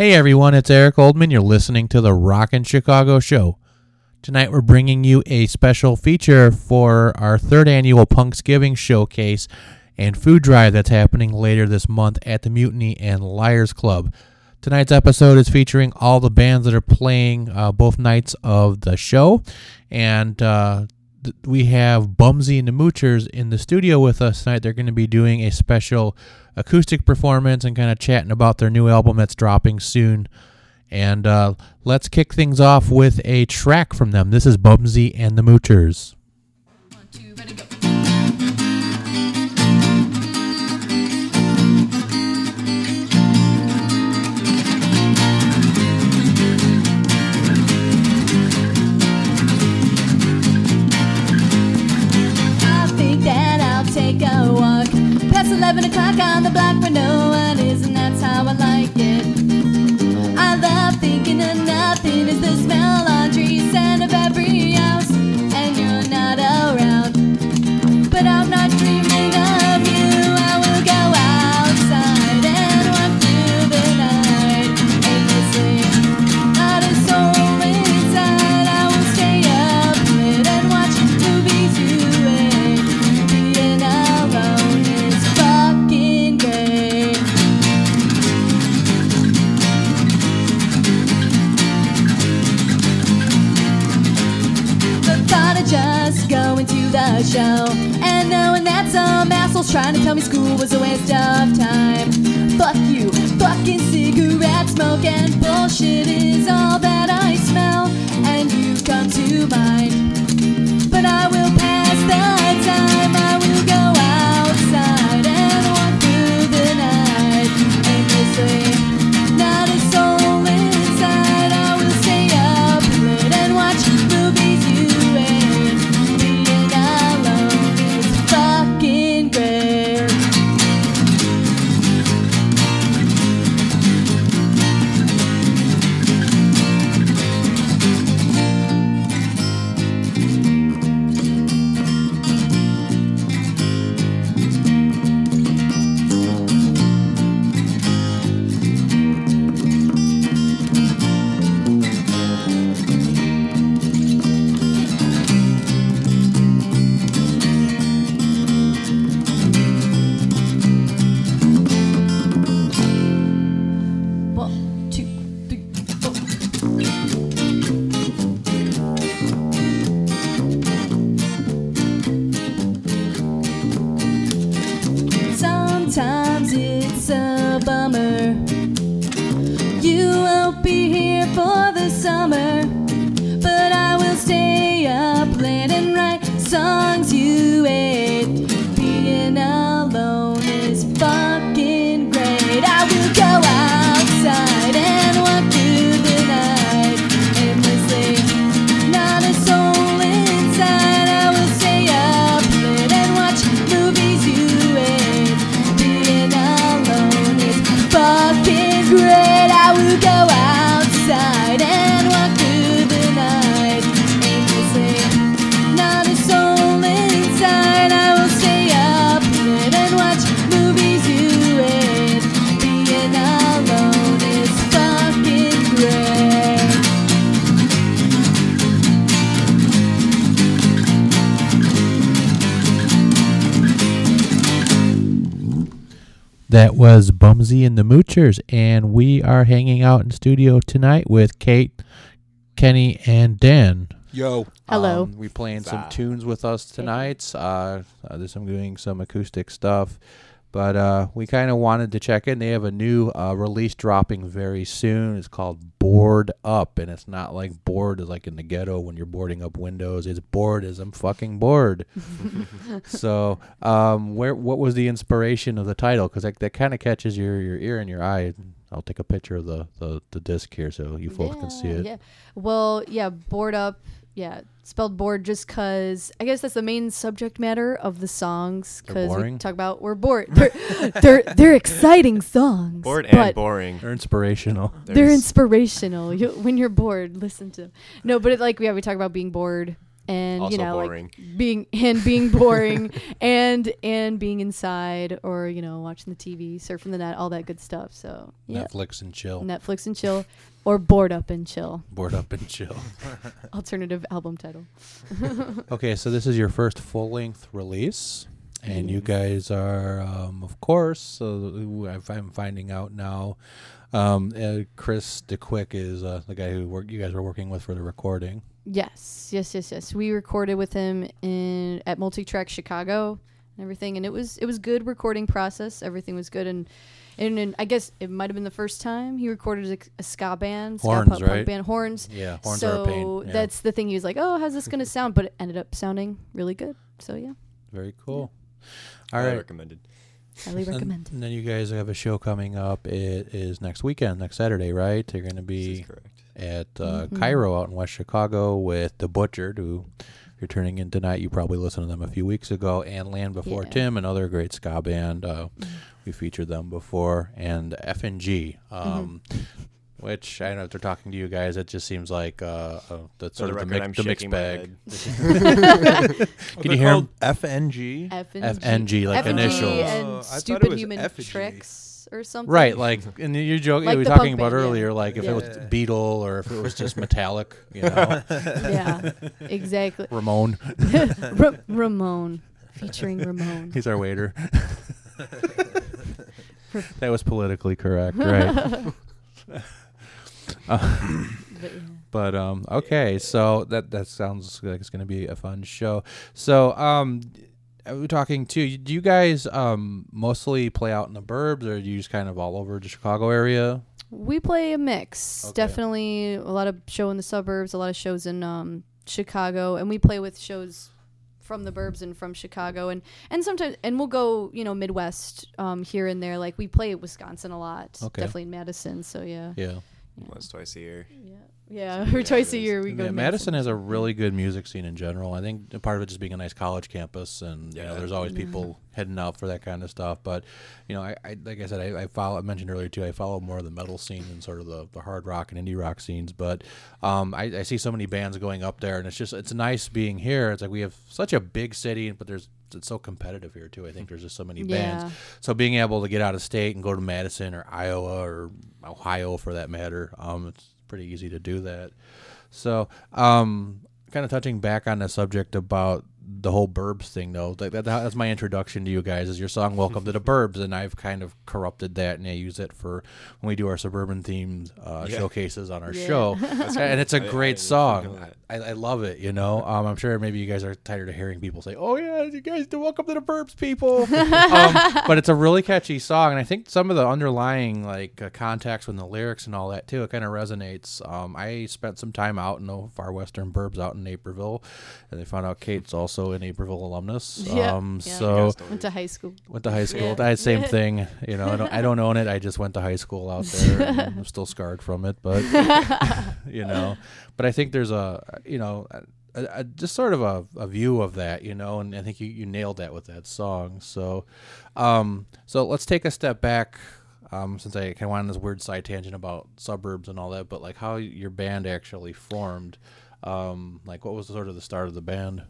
Hey everyone, it's Eric Oldman. You're listening to The Rockin' Chicago Show. Tonight we're bringing you a special feature for our third annual Punksgiving Showcase and food drive that's happening later this month at the Mutiny and Liar's Club. Tonight's episode is featuring all the bands that are playing both nights of the show, and we have Bumsy and the Moochers in the studio with us tonight. They're going to be doing a special acoustic performance and kind of chatting about their new album that's dropping soon. And let's kick things off with a track from them. This is Bumsy and the Moochers. One, two, ready, go. Take a walk past 11 o'clock on the block, but no one is, and that's how I like it. I love thinking of nothing is the smell, laundry, scent of every house, and you're not around. But I'm not dreaming of you. I will go outside and walk through the night aimlessly. Out of soul inside, I will stay up late and watch movies you hate. Alone is fucking great. The thought of just going to the show and knowing that some asshole's trying to tell me school was a waste of time. Fuck you, fucking cigarette smoke and bullshit is all that I smell, and you've come to mind. But I will pass the time, I will go out and walk through the night aimlessly. Not a soul inside. I will stay up late and watch movies you hate. Being alone is fucking great. One, two, three, four. Sometimes it's a bummer. You won't be here for the summer, but I will stay up late and write songs you hate. Being alone is fucking great. I will go out and walk through the night aimlessly. Not a soul inside. I will stay up late and watch movies you hate. Being alone is fucking great. I will go outside and walk through the night aimlessly. Not a soul inside. I will stay up late and watch movies you hate. Being alone. That was Bumsy and the Moochers, and we are hanging out in studio tonight with Kate, Kenny, and Dan. Yo. Hello. We're playing some tunes with us tonight. I'm doing some acoustic stuff, but we kind of wanted to check in. They have a new release dropping very soon. It's called Board Up, and it's not like bored is like in the ghetto when you're boarding up windows. It's bored as I'm fucking bored. So what was the inspiration of the title? Because that kind of catches your ear and your eye. I'll take a picture of the disc here so you folks can see it. Yeah. Well, yeah, Board Up. Yeah, spelled bored just because I guess that's the main subject matter of the songs. Because we talk about we're bored. They're exciting songs. Bored and boring. They're inspirational. They're inspirational. When you're bored, listen to them. No, but we talk about being bored. and also, you know, boring. Like being boring and being inside, or, you know, watching the TV, surfing the net, all that good stuff. So yeah. Netflix and chill, or Board Up and Chill. Alternative album title. Okay, so this is your first full length release, and you guys are, of course. So I'm finding out now. Chris DeQuick is the guy who you guys were working with for the recording. Yes. We recorded with him at Multitrack Chicago and everything, and it was good recording process. Everything was good, and I guess it might have been the first time he recorded a ska band, horns. Yeah, horns are a pain. Yeah. That's the thing. He was like, "Oh, how's this gonna sound?" But it ended up sounding really good. So yeah, very cool. Yeah. All right, recommended. Highly recommended. And then you guys have a show coming up. It is next Saturday, right? You're going to be at Cairo out in West Chicago with The Butchered, who you're turning in tonight. You probably listened to them a few weeks ago. And Land Before Tim, another great ska band. We featured them before. And FNG, which I know if they're talking to you guys, it just seems like that's sort of the mixed bag. Can you hear them? FNG, like initials. And Stupid Human Tricks or something. Right, like, and you joke, like we were talking about earlier, like if it was Beatle or if it was just Metallic, you know. Yeah, exactly. Ramon, featuring Ramon. He's our waiter. That was politically correct, right? But okay, so that sounds like it's going to be a fun show. So we're talking to, do you guys mostly play out in the burbs, or do you just kind of all over the Chicago area? We play a mix. Okay. Definitely a lot of show in the suburbs, a lot of shows in Chicago, and we play with shows from the burbs and from Chicago, and sometimes, and we'll go, you know, Midwest here and there. Like we play at Wisconsin a lot, definitely in Madison. So yeah. Once twice a year. Yeah. Or twice a year we go. Yeah, Madison has a really good music scene in general. I think part of it just being a nice college campus, and you know, there's always people heading out for that kind of stuff. But you know, I like I said, I mentioned earlier too, I follow more of the metal scene and sort of the hard rock and indie rock scenes. But I see so many bands going up there, and it's nice being here. It's like we have such a big city, but it's so competitive here too. I think there's just so many bands. So being able to get out of state and go to Madison or Iowa or Ohio for that matter, it's pretty easy to do that. So kind of touching back on the subject about the whole burbs thing though, that's my introduction to you guys, is your song Welcome to the Burbs, and I've kind of corrupted that and I use it for when we do our suburban themed showcases on our show. And it's a great song. I love it, you know. I'm sure maybe you guys are tired of hearing people say, oh yeah, you guys do Welcome to the Burbs, people. But it's a really catchy song, and I think some of the underlying like context with the lyrics and all that too, it kind of resonates. I spent some time out in the far western burbs out in Naperville, and they found out Kate's also an Naperville alumnus. So went to high school. Yeah. Same thing, you know. I don't own it. I just went to high school out there. I'm still scarred from it, but you know. But I think there's a just sort of a view of that, you know, and I think you nailed that with that song. So, so let's take a step back. Since I kind of went on this weird side tangent about suburbs and all that, but like how your band actually formed. Like what was sort of the start of the band?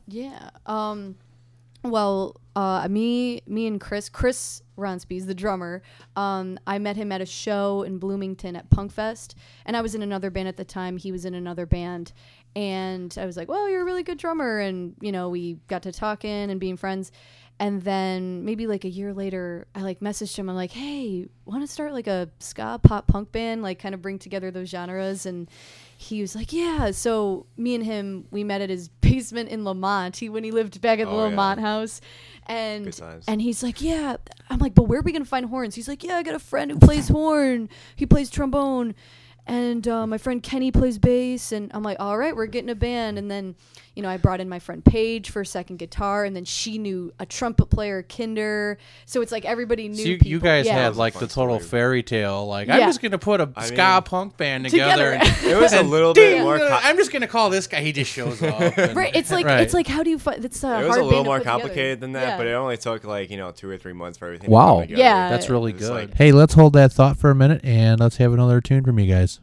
Me and Chris Ronsby's the drummer. I met him at a show in Bloomington at Punkfest, and I was in another band at the time. He was in another band, and I was like, well, you're a really good drummer, and you know, we got to talking and being friends. And then maybe like a year later, I like messaged him. I'm like, hey, want to start like a ska pop punk band, like kind of bring together those genres? And he was like, yeah. So me and him, we met at his basement in Lemont. He lived back at the Lemont house. And he's like, yeah. I'm like, but where are we going to find horns? He's like, yeah, I got a friend who plays horn. He plays trombone. And my friend Kenny plays bass. And I'm like, all right, we're getting a band. And then, you know, I brought in my friend Paige for a second guitar. And then she knew a trumpet player, Kinder. So it's like everybody knew people. You guys had like the total fairy tale. Like, I'm just going to put a ska punk band together. It was a little bit more. I'm just going to call this guy. He just shows up. Right. It's like, how do you find that's hard. It was a little more complicated than that, but it only took like, you know, 2 or 3 months for everything. Wow. Yeah. That's really good. Like, hey, let's hold that thought for a minute and let's have another tune from you guys.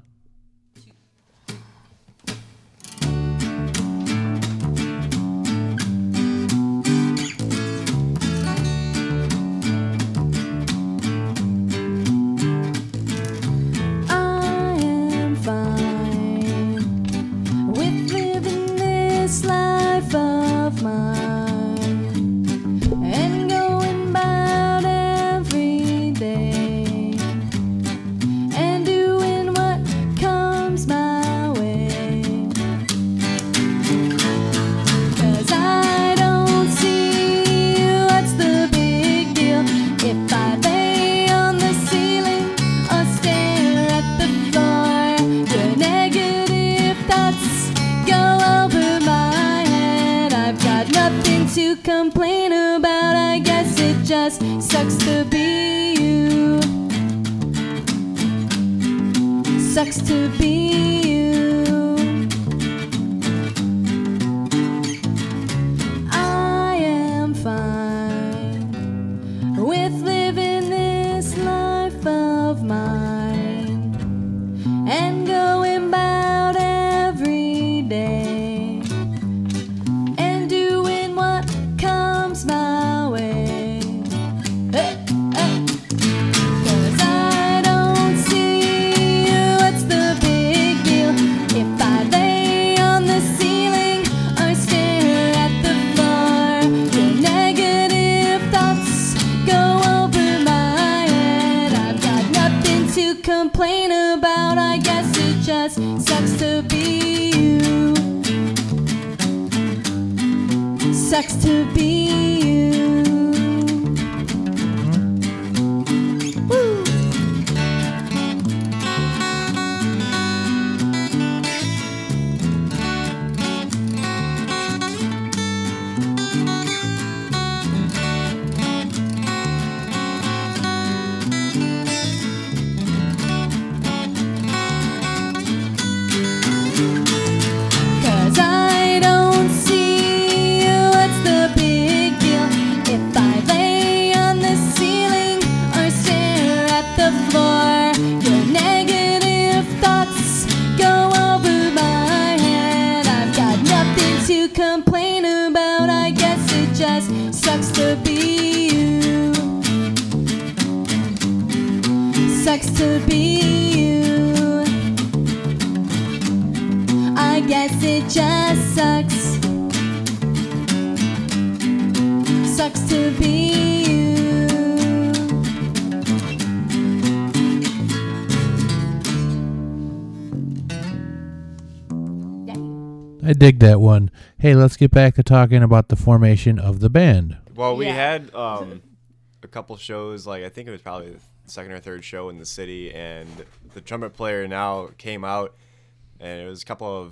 to complain about. I guess it just sucks to be you. Sucks to be you. I am fine with living this life of mine and going about every day and doing what comes my way. Hey. Complain about, I guess it just sucks to be you. Sucks to be you. Woo. Sucks to be you. I guess it just sucks. Sucks to be you. I dig that one. Hey, let's get back to talking about the formation of the band. Well, we had a couple shows. Like I think it was probably the second or third show in the city, and the trumpet player now came out, and it was a couple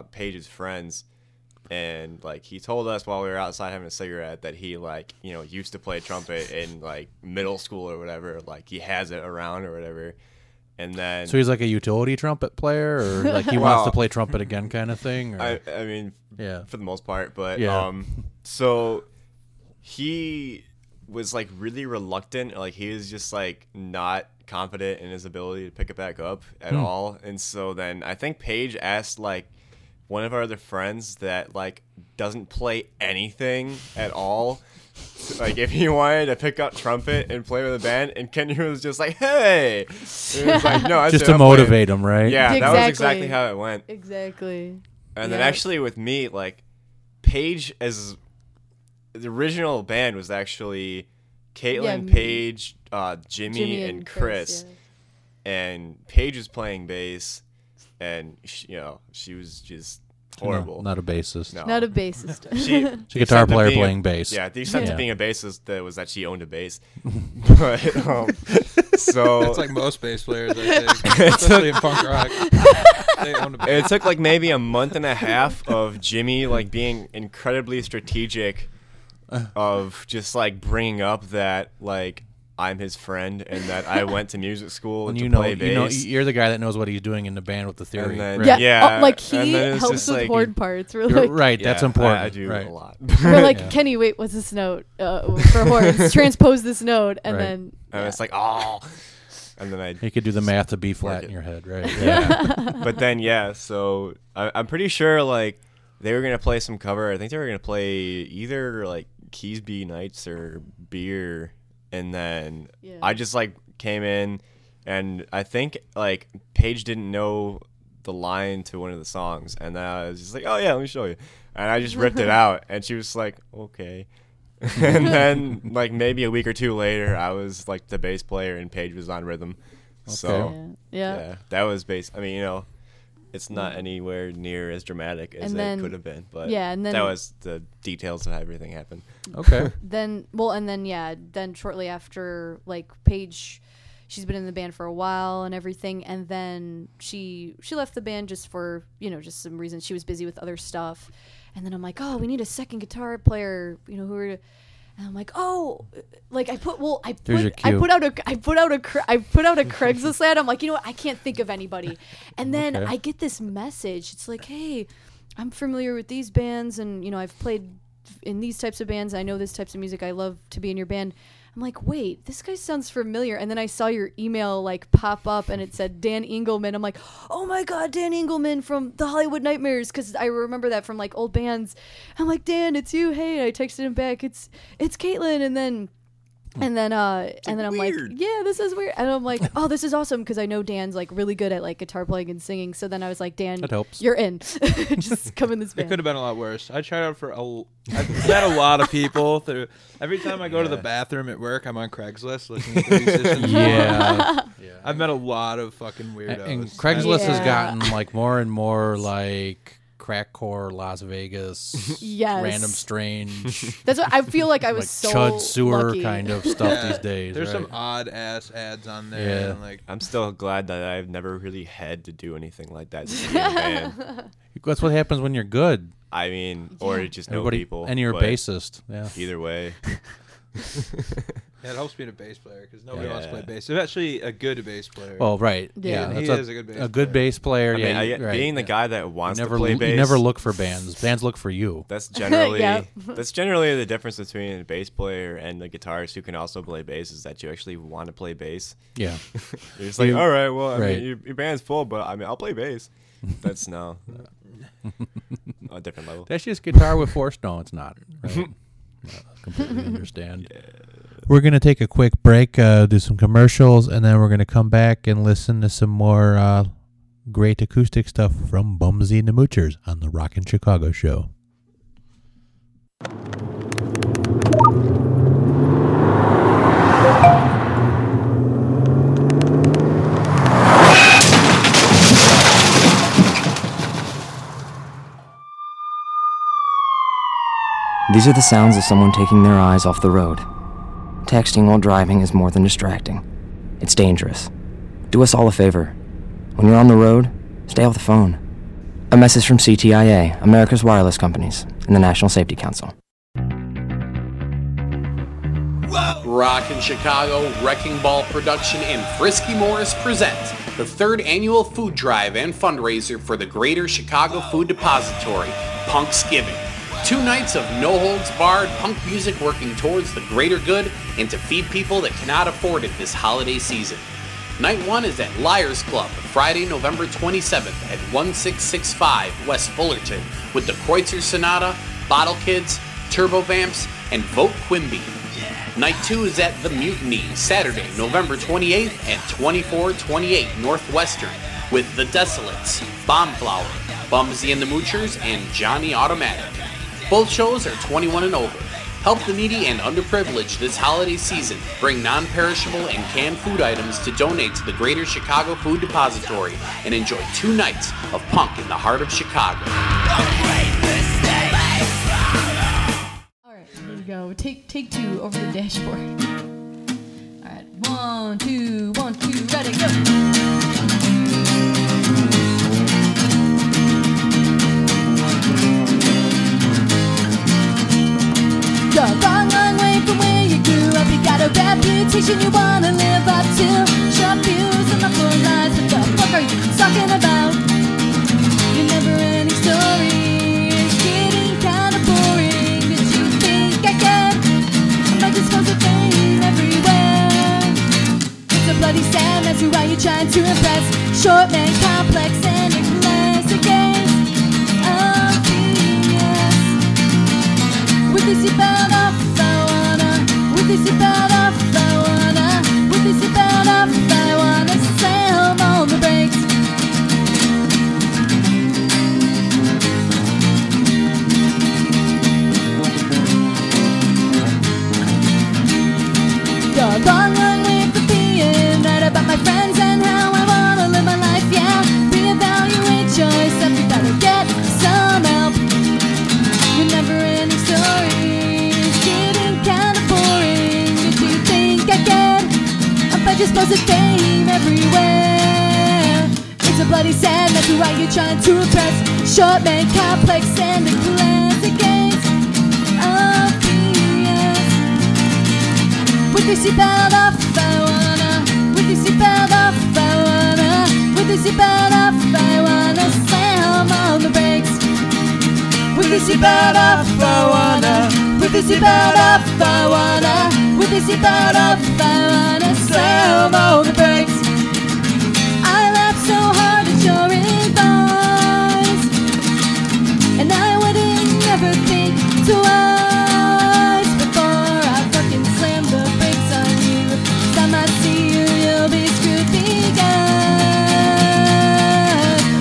of Paige's friends, and like he told us while we were outside having a cigarette that he like, you know, used to play trumpet in like middle school or whatever, like he has it around or whatever. And then so he's like a utility trumpet player, or like he wants to play trumpet again kind of thing, or? I mean, yeah, for the most part, but so he was like really reluctant, like he was just like not confident in his ability to pick it back up at all. And so then I think Paige asked like one of our other friends that like doesn't play anything at all, like if he wanted to pick up trumpet and play with a band, and Kenny was just like, hey, it was like, no, just to motivate him, right? Yeah, exactly. That was exactly how it went. Exactly. And then actually with me, like Paige as the original band was actually Caitlin, Paige, Jimmy and Chris. And Paige was playing bass, and she, you know, she was just horrible. No, not a bassist. No. Not a bassist. She's a guitar player playing bass. Yeah, the extent of being a bassist that was that she owned a bass. But so it's like most bass players, I think, especially in punk rock. It took like maybe a month and a half of Jimmy like being incredibly strategic of just like bringing up that like I'm his friend and that I went to music school and to play bass. You're the guy that knows what he's doing in the band with the theory. Then, right? Yeah. Like he helps with like, chord parts. We're like, right, that's important. I do a lot. We're like, Kenny, wait, what's this note for horns? Transpose this note, and then and it's like, oh. And then you could do the math to B flat in your head, right? Yeah. But then, so I'm pretty sure like they were gonna play some cover. I think they were gonna play either like Keysby Nights or Beer. And then I just like came in, and I think like Paige didn't know the line to one of the songs, and then I was just like, oh yeah, let me show you, and I just ripped it out, and she was like, okay. And then like maybe a week or two later, I was like the bass player, and Paige was on rhythm. Okay. So yeah, that was bass. I mean, you know, it's not anywhere near as dramatic as it could have been, but and then that was the details of how everything happened. Okay. Then shortly after, like Paige she's been in the band for a while and everything, and then she left the band just for, you know, just some reason. She was busy with other stuff. And then I'm like, oh, we need a second guitar player, you know, who are... And I'm like, oh, like I put out a Craigslist ad. I'm like, you know what? I can't think of anybody. And then I get this message. It's like, hey, I'm familiar with these bands, and you know, I've played in these types of bands. I know this types of music. I love to be in your band. I'm like, wait, this guy sounds familiar. And then I saw your email like pop up, and it said Dan Engelman. I'm like, oh my God, Dan Engelman from the Hollywood Nightmares, because I remember that from like old bands. I'm like, Dan, it's you. Hey, and I texted him back. It's Caitlin. And then I'm like, yeah, this is weird. And I'm like, oh, this is awesome, because I know Dan's like really good at like guitar playing and singing. So then I was like, Dan, that helps. You're in. Just come in this band. It could have been a lot worse. I tried out for I've met a lot of people through. Every time I go to the bathroom at work, I'm on Craigslist listening to musicians. Yeah, I've met a lot of fucking weirdos. And Craigslist has gotten like more and more like. Crackcore, Las Vegas, random strange. That's what I feel like. I was like so chud sewer lucky. Kind of stuff these days. There's some odd ass ads on there. Yeah. And like, I'm still glad that I've never really had to do anything like that. That's what happens when you're good. I mean, or you just know people, and you're a bassist. Yeah. Either way. It helps being a bass player because nobody wants to play bass. They're actually a good bass player. Well, right. Yeah. He is a good bass player. A good bass player. I mean, being the guy that wants to play bass. You never look for bands. Bands look for you. That's generally that's generally the difference between a bass player and the guitarist who can also play bass, is that you actually want to play bass. Yeah. You're just like, all right, well, I mean, your band's full, but I mean, I'll play bass. That's a different level. That's just guitar with force. No, it's not. Right? I completely understand. We're going to take a quick break, do some commercials, and then we're going to come back and listen to some more great acoustic stuff from Bumsy and the Moochers on the Rockin' Chicago Show. These are the sounds of someone taking their eyes off the road. Texting while driving is more than distracting. It's dangerous. Do us all a favor. When you're on the road, stay off the phone. A message from CTIA, America's Wireless Companies, and the National Safety Council. Rockin' Chicago, Wrecking Ball Production, and Frisky Morris present the 3rd Annual Food Drive and Fundraiser for the Greater Chicago Food Depository, Punksgiving. 2 nights of no-holds-barred punk music working towards the greater good and to feed people that cannot afford it this holiday season. Night 1 is at Liar's Club, Friday, November 27th at 1665 West Fullerton with the Kreutzer Sonata, Bottle Kids, Turbo Vamps, and Vote Quimby. Night 2 is at the Mutiny, Saturday, November 28th at 2428 Northwestern with the Desolates, Bombflower, Bumsy and the Moochers, and Johnny Automatic. Both shows are 21 and over. Help the needy and underprivileged this holiday season. Bring non-perishable and canned food items to donate to the Greater Chicago Food Depository and enjoy 2 nights of punk in the heart of Chicago. All right, here we go. Take 2 over the dashboard. All right, 1, 2, 1, 2, ready, go. A long, long way from where you grew up. You got a reputation you wanna live up to. Sharp views and muffled lies. What the fuck are you talking about? Your never-ending story is getting kinda boring. Did you think I can? I'm like supposed to fame everywhere. It's a bloody sad mess. Who are you trying to impress? Short man, complex, and ignorance against. With this you bound off, I wanna. With this you bound off, I wanna. With this you bound off, I wanna stay home on the brakes. You're a long, long way from being right about my friends and how I wanna live my life, yeah. Be a he said, that's who are you trying to impress? Short man, complex, and the classic games of BS. With your seatbelt off, I wanna. With your seatbelt off, I wanna. With your seatbelt off, I wanna slam on the brakes. With your seatbelt off, I wanna. With this seatbelt up, I wanna. With this seatbelt up, I wanna slam on the brakes. I laughed so hard at your advice, and I wouldn't ever think twice before I fucking slammed the brakes on you. Next time I see you, you'll be screwed because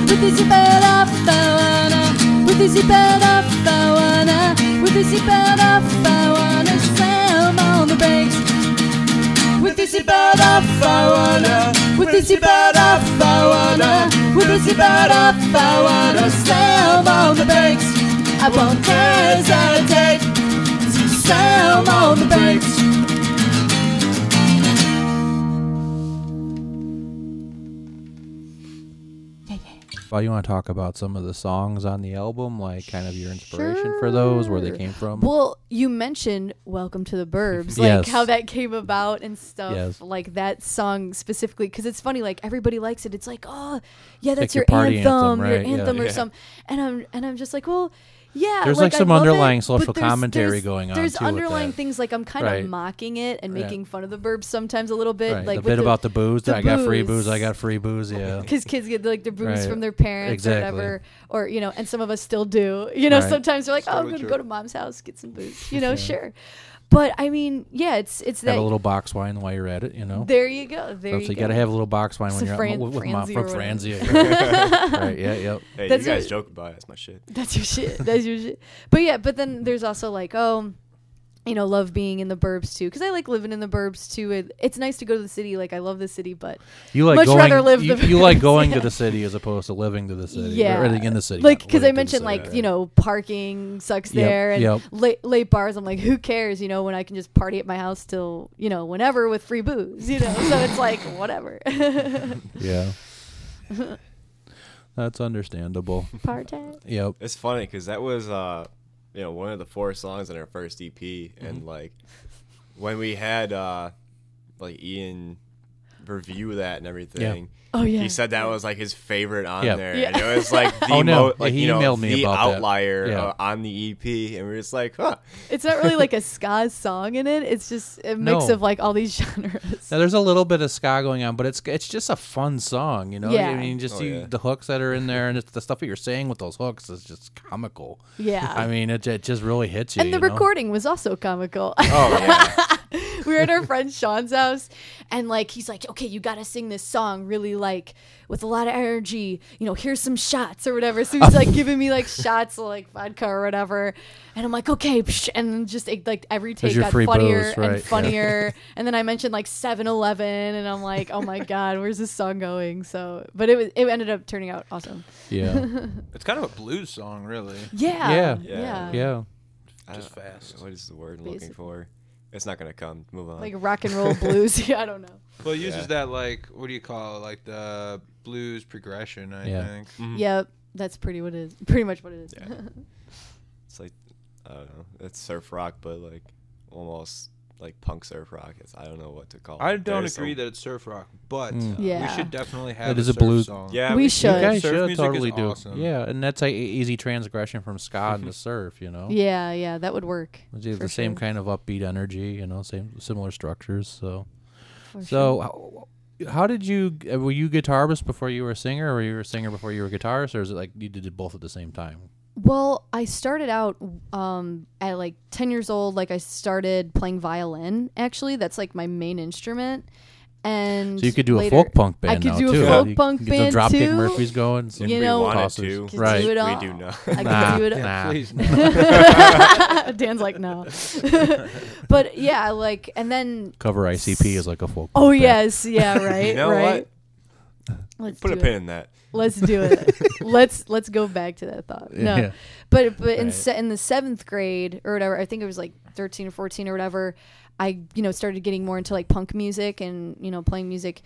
with this seatbelt up, I wanna. With this seatbelt up, I wanna. With this seatbelt off, I wanna slam on the brakes. With this seatbelt off, I wanna. With this seatbelt off, I wanna. With this seatbelt off, I wanna slam on the brakes. I won't hesitate to slam on the brakes. Well, you want to talk about some of the songs on the album, like kind of your inspiration for those, where they came from? Well, you mentioned Welcome to the Burbs, like how that came about and stuff, like that song specifically, because it's funny, like everybody likes it. It's like, oh, yeah, that's like your anthem, right? Your anthem or something. And I'm just like, well, yeah. There's like some underlying social commentary going on. There's underlying things like I'm kind of mocking it and making fun of the Burbs sometimes a little bit. Right. Like the bit about the booze. The booze. I got free booze. Yeah. Because kids get like the booze from their parents or whatever. Or, you know, and some of us still do. You know, sometimes they're like, oh, I'm going to go to mom's house, get some booze. You know, But I mean, yeah, it's that. Have a little box wine while you're at it, you know. There you go. So you got to have a little box wine when you're out with mom from Franzia. Right? Yeah. Yep. Hey, you guys joke about it. That's my shit. That's your shit. That's your shit. But yeah, but then there's also like, oh, you know, love being in the burbs too, because I like living in the burbs too. It's nice to go to the city. Like I love the city, but you like much going, rather live. You like going to the city as opposed to living to the city. Yeah, or in the city. Like because I mentioned, like you know, parking sucks there, and late bars. I'm like, who cares? You know, when I can just party at my house till you know whenever with free booze. You know, so it's like whatever. Yeah. That's understandable. Party. Yep. It's funny because that was. You know, one of the four songs on our first EP, and like when we had like Ian review that and everything, he said that was like his favorite on there, and it was like the like he emailed me the about outlier on the EP, and we were just like, huh. It's not really like a ska song in it; it's just a mix of like all these genres. Now there's a little bit of ska going on, but it's just a fun song, you know. Yeah. I mean, just the hooks that are in there, and it's the stuff that you're saying with those hooks is just comical. Yeah, I mean, it just really hits you. And the recording was also comical. Oh yeah. We were at our friend Sean's house, and like he's like, okay, you gotta sing this song really like with a lot of energy, you know, here's some shots or whatever. So he's like giving me like shots of like vodka or whatever, and I'm like, okay, and just like every take got funnier and funnier. And then I mentioned like 7-Eleven, and I'm like, oh my god, where's this song going? So but it ended up turning out awesome. Yeah. It's kind of a blues song really. Yeah. Just fast. What is the word I'm looking for? It's not going to come. Move on. Like rock and roll blues. Yeah, I don't know. Well, it uses that, like, what do you call it? Like the blues progression, I think. Mm-hmm. Yeah, that's pretty much what it is. Yeah. It's like, I don't know. It's surf rock, but like almost like punk surf rock. I don't know what to call it. I don't agree that it's surf rock, but we should definitely have a surf blues song. Yeah, we should. You guys surf should totally do. Awesome. Yeah, and that's an easy transgression from ska into surf, you know? Yeah, that would work. It's the same kind of upbeat energy, you know, similar structures. So, how did you, were you guitarist before you were a singer, or were you a singer before you were a guitarist, or is it like you did both at the same time? Well, I started out at like 10 years old. Like I started playing violin. Actually, that's like my main instrument. And so you could do a folk punk band. I could do a folk punk band too. Get some Dropkick Murphys going. So you know, we could do it all. We do not. I could do it all. Nah. Please, no. Dan's like, no. But yeah, like, and then cover ICP is like a folk. Oh yes, band. Yeah, right. You know right? What? Let's put a pin in that. Let's do it. Let's go back to that thought. No, yeah. but right. in the 7th grade or whatever, I think it was like 13 or 14 or whatever. I started getting more into like punk music and you know playing music,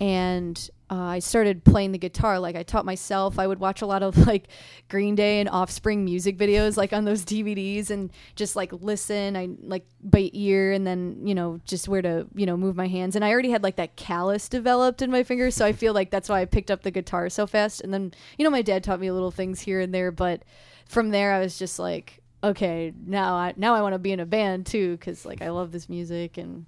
And I started playing the guitar. Like, I taught myself. I would watch a lot of like Green Day and Offspring music videos, like on those DVDs, and just like listen, I like by ear, and then, you know, just where to, you know, move my hands. And I already had like that callus developed in my fingers. So I feel like that's why I picked up the guitar so fast. And then, you know, my dad taught me little things here and there, but from there I was just like, okay, now I want to be in a band too. 'Cause like, I love this music, and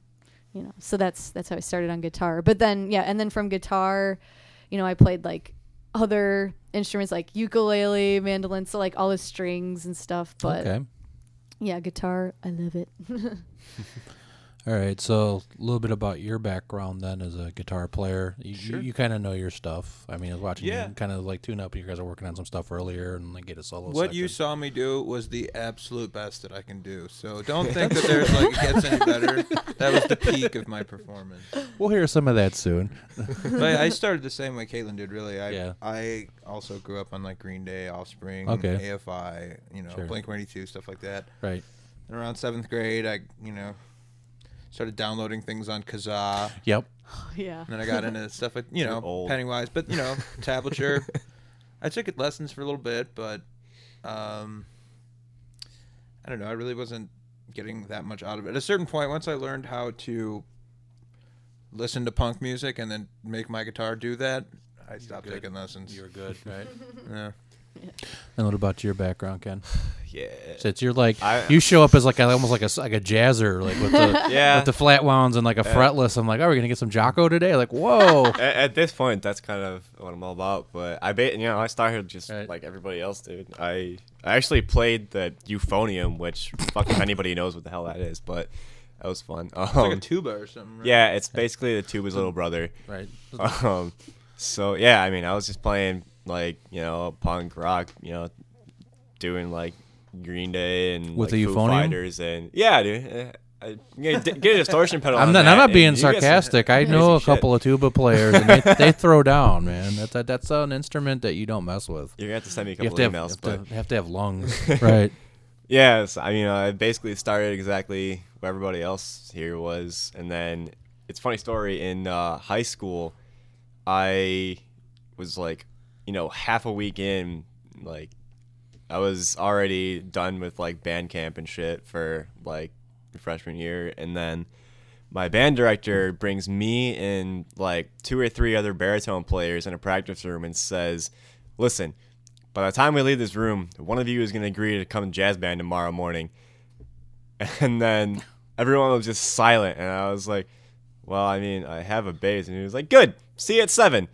you know, so that's how I started on guitar. But then, yeah, and then from guitar, you know, I played like other instruments like ukulele, mandolin, so like all the strings and stuff. But okay. Yeah, guitar, I love it. All right, so a little bit about your background then as a guitar player. You kind of know your stuff. I mean, I was watching you kind of like tune up. You guys are working on some stuff earlier and like get a solo section. What you saw me do was the absolute best that I can do. So don't think that there's like it gets any better. That was the peak of my performance. We'll hear some of that soon. But I started the same way Caitlin did, really. I also grew up on like Green Day, Offspring, AFI, you know, Blink-182, stuff like that. Right. And around 7th grade, I started downloading things on Kazaa. Yep. Yeah. And then I got into stuff like, you know, Pennywise, but, you know, tablature. I took it lessons for a little bit, but I don't know. I really wasn't getting that much out of it. At a certain point, once I learned how to listen to punk music and then make my guitar do that, I stopped taking lessons. You were good, right? Yeah. Yeah. And what about your background, Ken? Yeah, since you're like you show up as like almost like a jazzer, like with the with the flat wounds and like a fretless. I'm like, oh, we're gonna get some Jocko today. Like, whoa! At this point, that's kind of what I'm all about. But I started just like everybody else, dude. I actually played the euphonium, which fuck if anybody knows what the hell that is, but. That was fun. It's like a tuba or something. Right? Yeah, it's basically the tuba's little brother. Right. So yeah, I mean, I was just playing. Like, you know, punk rock, you know, doing like Green Day and with like the Foo Fighters and dude, get a distortion pedal. I'm not being sarcastic. I know a couple of tuba players and they throw down, man. That's an instrument that you don't mess with. You're gonna have to send me a couple emails, but you have to have lungs, right? Yes, I mean, I basically started exactly where everybody else here was, and then it's a funny story. In high school, I was like. You know, half a week in, like, I was already done with, like, Bandcamp and shit for, like, freshman year. And then my band director brings me and, like, 2 or 3 other baritone players in a practice room and says, listen, by the time we leave this room, one of you is going to agree to come jazz band tomorrow morning. And then everyone was just silent. And I was like, well, I mean, I have a bass. And he was like, good, see you at 7.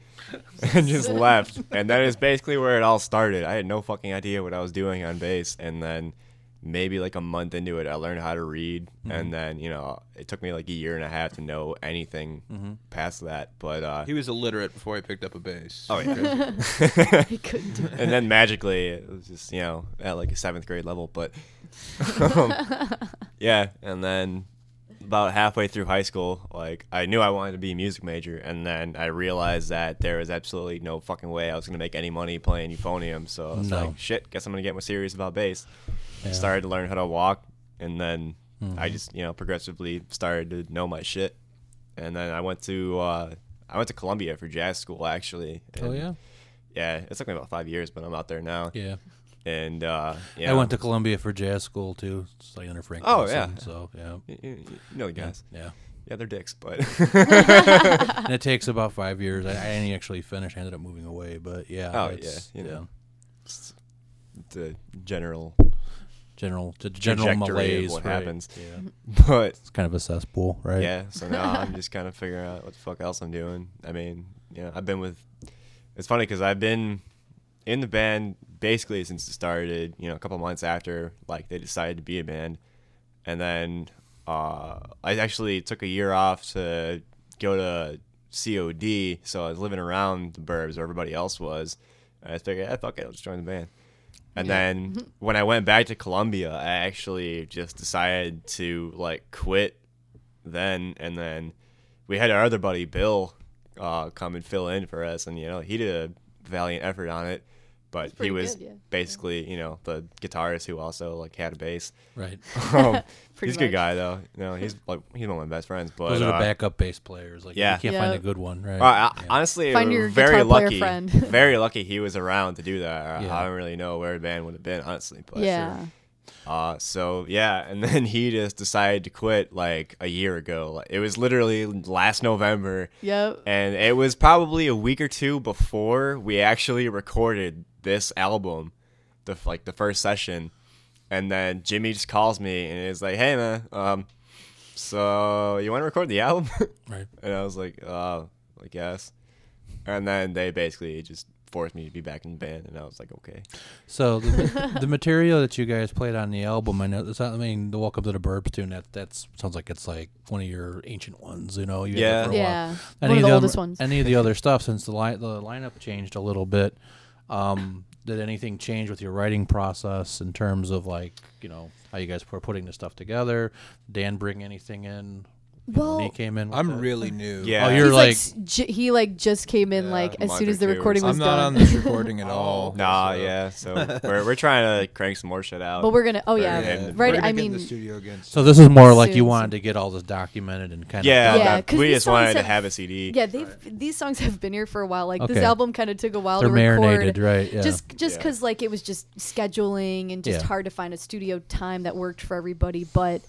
And just left, and that is basically where it all started. I had no fucking idea what I was doing on bass, and then maybe like a month into it I learned how to read. Mm-hmm. And then, you know, it took me like a 1.5 years to know anything past that, but he was illiterate before he picked up a bass. Oh yeah. He couldn't do it. And then magically it was just, you know, at like a 7th grade level, but yeah. And then about halfway through high school, like, I knew I wanted to be a music major, and then I realized that there was absolutely no fucking way I was going to make any money playing euphonium, so I was like, shit, guess I'm going to get more serious about bass. Yeah. I started to learn how to walk, and then I just, you know, progressively started to know my shit, and then I went to Columbia for jazz school, actually. And Yeah, it took me about 5 years, but I'm out there now. Yeah. And I went to Columbia for jazz school too. It's like under Frank. Oh yeah. So yeah. You know the guys. Yeah. Yeah, they're dicks, but. And it takes about 5 years. I didn't actually finish. I ended up moving away, but yeah. Oh yeah. You know, the general malaise of what happens. Yeah. But it's kind of a cesspool, right? Yeah. So now I'm just kind of figuring out what the fuck else I'm doing. I mean, you know, it's funny because I've been in the band basically since it started, you know, a couple months after, like, they decided to be a band. And then I actually took a year off to go to COD, so I was living around the burbs where everybody else was. And I figured, fuck it, I'll just join the band. And then when I went back to Columbia, I actually just decided to, like, quit then. And then we had our other buddy, Bill, come and fill in for us. And, you know, he did a valiant effort on it. but he was basically, you know, the guitarist who also like had a bass. Right. He's a good guy though. No, he's like he's one of my best friends. But those are the backup bass players. Like, you can't find a good one, right? Honestly, very lucky. Very lucky he was around to do that. I don't really know where the band would have been, honestly. But yeah. And then he just decided to quit like a year ago. Like, it was literally last November. Yep. And it was probably a week or two before we actually recorded this album, the first session. And then Jimmy just calls me and is like, "Hey man, so you want to record the album?" Right. And I was like, I guess. And then they basically just forced me to be back in the band, and I was like, okay. So the material that you guys played on the album, I know that's not, I mean, the Welcome to the Burbs tune, that sounds like it's like one of your ancient ones, you know? Yeah. One of the oldest ones. Any of the other stuff since the lineup changed a little bit, did anything change with your writing process in terms of like, you know, how you guys were putting this stuff together? Dan bring anything in? Well, he came in. I'm really new. Yeah, you're he just came in as soon as the recording was done. I'm not on this recording at all. So we're trying to crank some more shit out. But we're gonna. Oh yeah, right. We're get the studio again. So this is more like you wanted to get all this documented and kind of. Yeah. We just wanted to have a CD. Yeah, these songs have been here for a while. Like this album kind of took a while to record. They're marinated, right? Yeah. Just because like it was just scheduling and just hard to find a studio time that worked for everybody, but.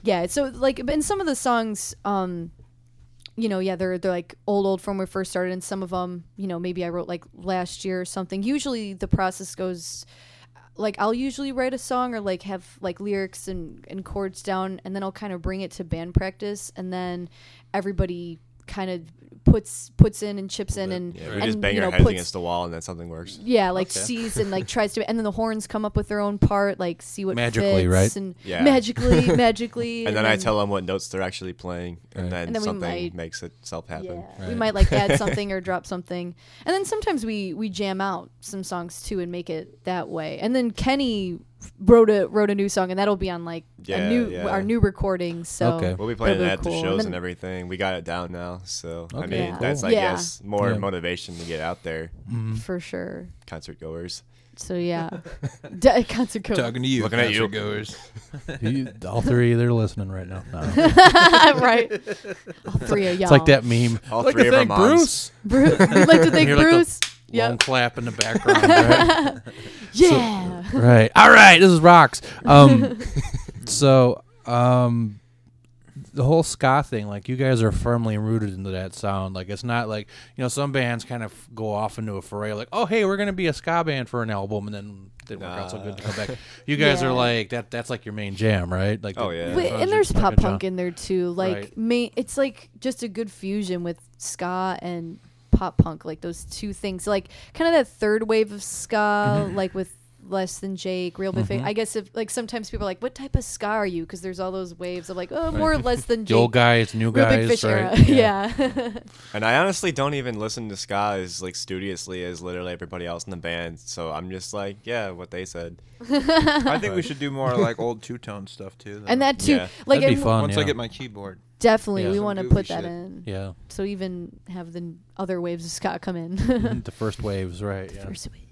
Yeah, so like, and some of the songs, they're like old from when we first started, and some of them, you know, maybe I wrote like last year or something. Usually the process goes, like I'll usually write a song or like have like lyrics and chords down, and then I'll kind of bring it to band practice, and then everybody kind of puts in and chips in and we just bang our heads against the wall and then something works. Yeah, like sees and like tries to, and then the horns come up with their own part, like see what magically fits, right? And magically. And then I tell them what notes they're actually playing, right. and then something makes itself happen. Yeah. Right. We might like add something or drop something, and then sometimes we jam out some songs too and make it that way. And then Kenny wrote a new song, and that'll be on like our new recording. So we'll be playing that at the shows and everything. We got it down now, so I mean that's I guess more motivation to get out there for sure. Concert goers. So concert goers. Talking to you, looking at you, goers. All three, they're listening right now. No. Right, all three of y'all. It's like that meme. All like three of our moms. Bruce. We'd like to thank Bruce. Long clap in the background, right? Right. All right, this is rocks. The whole ska thing, like you guys are firmly rooted into that sound. Like it's not like, you know, some bands kind of go off into a foray like, oh, hey, we're going to be a ska band for an album, and then it didn't work out so good to come back. You guys are like, that's like your main jam, right? Like, and there's pop punk in there too. Like it's like just a good fusion with ska and pop punk, like those two things, like kind of that third wave of ska, like with Less Than Jake, Real Big Fake. I guess if like sometimes people are like, what type of ska are you, because there's all those waves of like, oh, more Less Than Jake, the old guys, new guys, Big Fish right? Yeah. And I honestly don't even listen to ska as like studiously as literally everybody else in the band, so I'm just like, yeah, what they said. I think we should do more like old two-tone stuff too though. And that too, like that'd be fun, once I get my keyboard. Definitely, we want to put that in. Yeah. So even have the other waves of ska come in. The first waves, right? The first waves.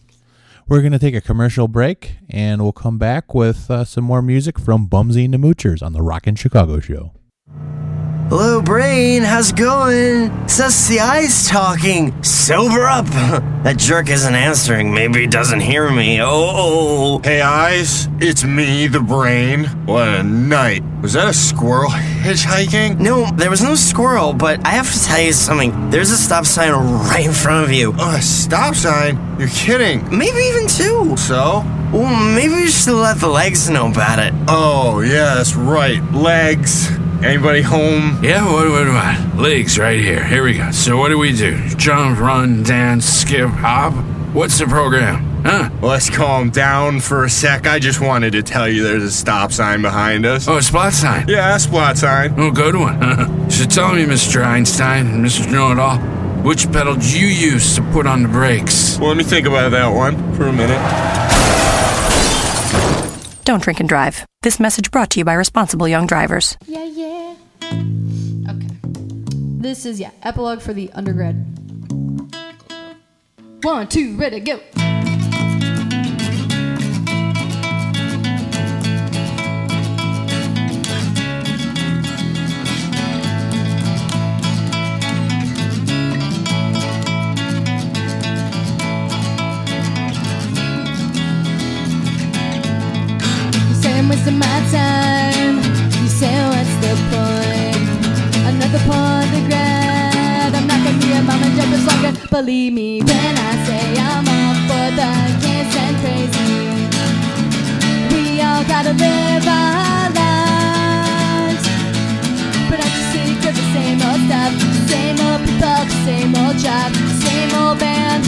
We're going to take a commercial break, and we'll come back with some more music from Bumsy and the Moochers on the Rockin' Chicago Show. Hello, brain. How's it going? It's us, the eyes talking. Sober up. That jerk isn't answering. Maybe he doesn't hear me. Oh. Hey, eyes. It's me, the brain. What a night. Was that a squirrel hitchhiking? No, there was no squirrel, but I have to tell you something. There's a stop sign right in front of you. A stop sign? You're kidding. Maybe even two. So? Well, maybe we should let the legs know about it. Oh, yeah, that's right. Legs. Anybody home? Yeah, what? Legs right here. Here we go. So what do we do? Jump, run, dance, skip, hop? What's the program? Huh? Well, let's calm down for a sec. I just wanted to tell you there's a stop sign behind us. Oh, a spot sign? Yeah, a spot sign. Oh, good one. So tell me, Mr. Einstein and Mr. Know-It-All, which pedal do you use to put on the brakes? Well, let me think about that one for a minute. Don't drink and drive. This message brought to you by responsible young drivers. Yeah. Okay. This is, epilogue for the undergrad. 1, 2, ready, go. believe me when I say I'm all for the kids and crazy. We all gotta live our lives, but I just see 'cause the same old stuff, same old people, the same old job, same old band.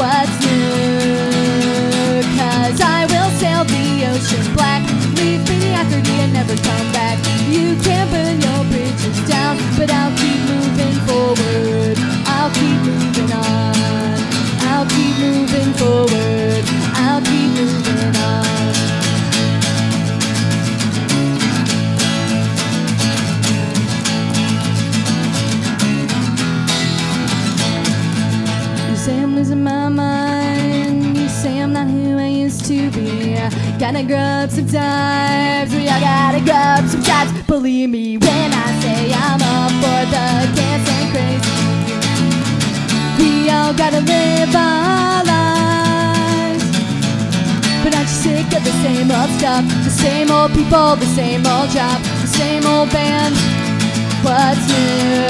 What's new? 'Cause I will sail the ocean black, leave mediocrity and never come back. You can burn your bridges down, but I'll keep moving forward. I'll keep moving on. I'll keep moving forward. I'll keep moving on. You say I'm losing my mind. You say I'm not who I used to be. Gotta grow up sometimes. We all gotta grow up sometimes. Believe me when I say I'm up for the dance and crazy. We all gotta live our lives, but I'm just sick of the same old stuff, the same old people, the same old job, the same old band. What's new?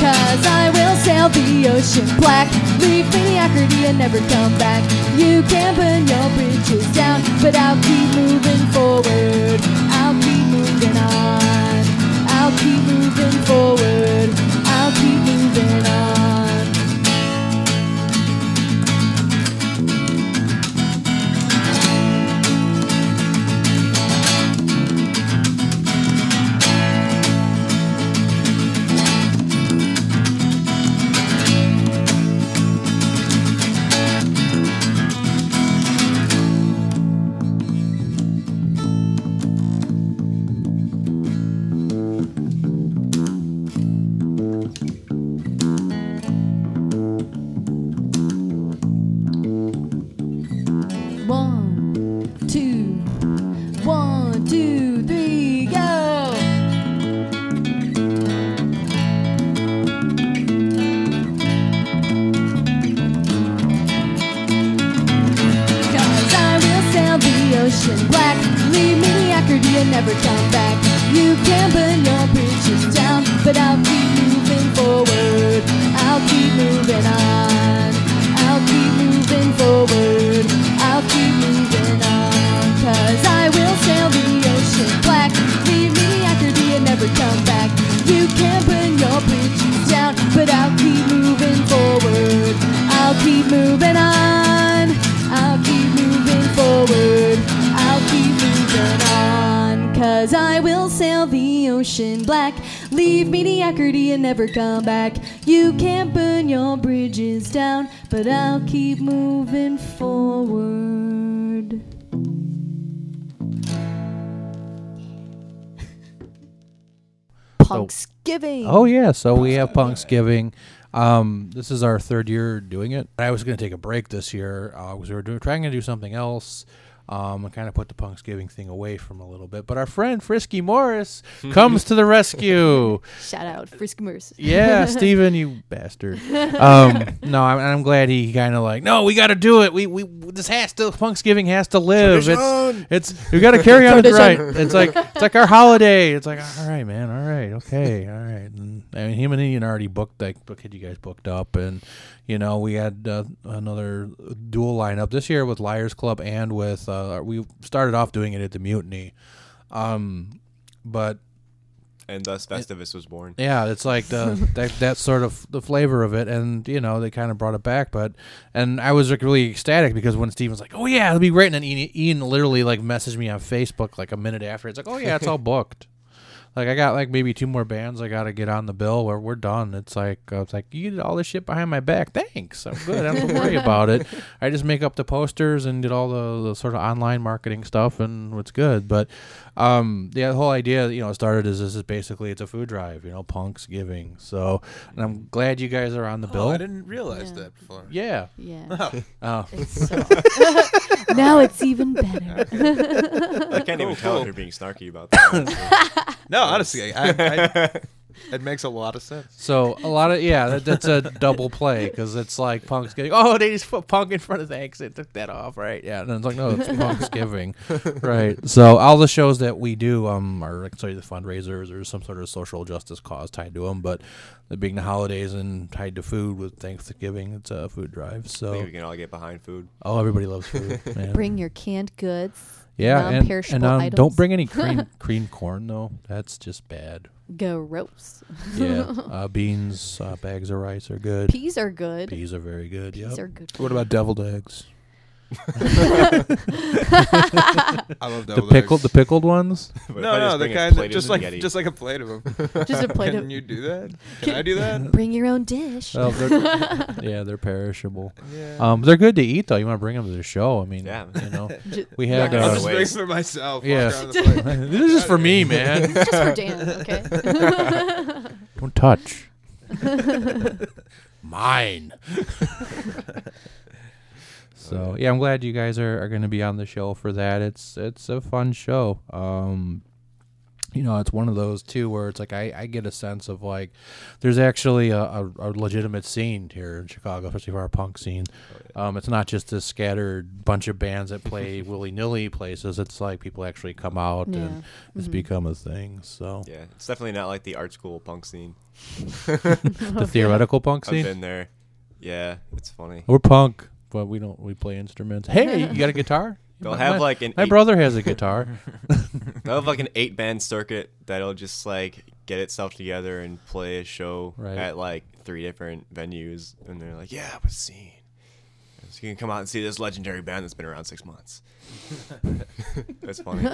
'Cause I will sail the ocean black, leave mediocrity and never come back. You can burn your bridges down, but I'll keep moving forward. I'll keep moving on. I'll keep moving forward. I'll keep moving on. Never come back. You can't burn your bridges down, but I'll keep moving forward. Punksgiving. Oh yeah, so we have Punksgiving. This is our third year doing it. I was going to take a break this year because we were trying to do something else. I kind of put the Punksgiving thing away from a little bit, but our friend Frisky Morris comes to the rescue. Shout out Frisky Morris. Yeah, Steven, you bastard. No, I'm glad he kind of like, no, we got to do it. We this has to, Punksgiving has to live. Tradition. It's we got to carry on. It's right. It's like our holiday. It's like, all right, man. All right, okay, all right. And, I mean, him and Ian already booked. Like, had you guys booked up, and you know we had another dual lineup this year with Liar's Club and with. We started off doing it at the Mutiny, but and thus Festivus was born. Yeah, it's like the that sort of the flavor of it, and you know they kind of brought it back. But and I was like really ecstatic because when Steven's like, "Oh yeah, it'll be great," and then Ian literally like messaged me on Facebook like a minute after. It's like, "Oh yeah, it's all booked." Like I got like maybe two more bands I gotta get on the bill where we're done. It's like you did all this shit behind my back. Thanks, I'm good. I don't worry about it. I just make up the posters and did all the sort of online marketing stuff, and it's good. But the whole idea, you know, started as this is basically it's a food drive, you know, Punksgiving. So, and I'm glad you guys are on the bill. I didn't realize that before. Yeah. Yeah. Oh. It's so now it's even better. Okay. I can't even tell if you're being snarky about that. No, honestly, I It makes a lot of sense. So a lot of, yeah, that's a double play, because it's like punk's getting, oh, they just put punk in front of the exit, took that off, right? Yeah, and it's like, no, it's punk's giving, right? So all the shows that we do are like, sorry, the fundraisers or some sort of social justice cause tied to them, but being the holidays and tied to food with Thanksgiving, it's a food drive. So I think we can all get behind food. Oh, everybody loves food. Man. Bring your canned goods. Yeah, and don't bring any cream corn, though. That's just bad. Gross. Yeah, beans, bags of rice are good. Peas are good. Peas are very good, yeah. What about deviled eggs? I love deviled eggs. The pickled ones? no, the kind that just like a plate of them. Just a plate of them. Can you do that? Can I do that? Bring your own dish. Oh, they're perishable. Yeah. They're good to eat though. You want to bring them to the show? I mean, you know, we had. I'll just bring for myself. Yeah. This is for me, man. Just for Dan. Okay. Don't touch. Mine. So, yeah, I'm glad you guys are going to be on the show for that. It's a fun show. You know, it's one of those, too, where it's like I get a sense of, like, there's actually a legitimate scene here in Chicago, especially for our punk scene. It's not just this scattered bunch of bands that play willy-nilly places. It's like people actually come out and it's become a thing. So yeah, it's definitely not like the art school punk scene. The theoretical punk scene? I've been there. Yeah, it's funny. We're punk. But we play instruments. Hey, you got a guitar? They'll have my brother has a guitar. They'll have like an 8-band circuit that'll just like get itself together and play a show at like 3 different venues, and they're like, yeah, I was seeing. So you can come out and see this legendary band that's been around 6 months. That's funny.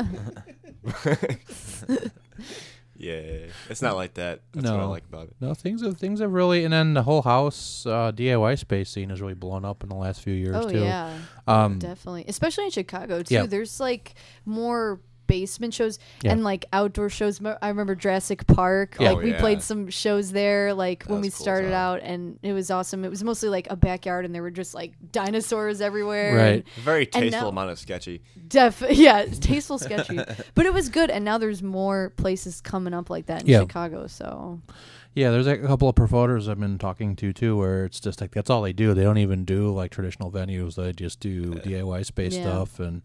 Yeah, it's not like that. That's what I like about it. No, things have really, and then the whole house DIY space scene has really blown up in the last few years too. Oh yeah, definitely, especially in Chicago too. Yeah. There's like more basement shows and like outdoor shows. I remember Jurassic Park. Yeah. Like we played some shows there, like that when we started out, and it was awesome. It was mostly like a backyard, and there were just like dinosaurs everywhere. Right, and very tasteful amount of sketchy. Tasteful sketchy, but it was good. And now there's more places coming up like that in Chicago. So. Yeah, there's like a couple of promoters I've been talking to too, where it's just like that's all they do. They don't even do like traditional venues. They just do DIY space stuff and.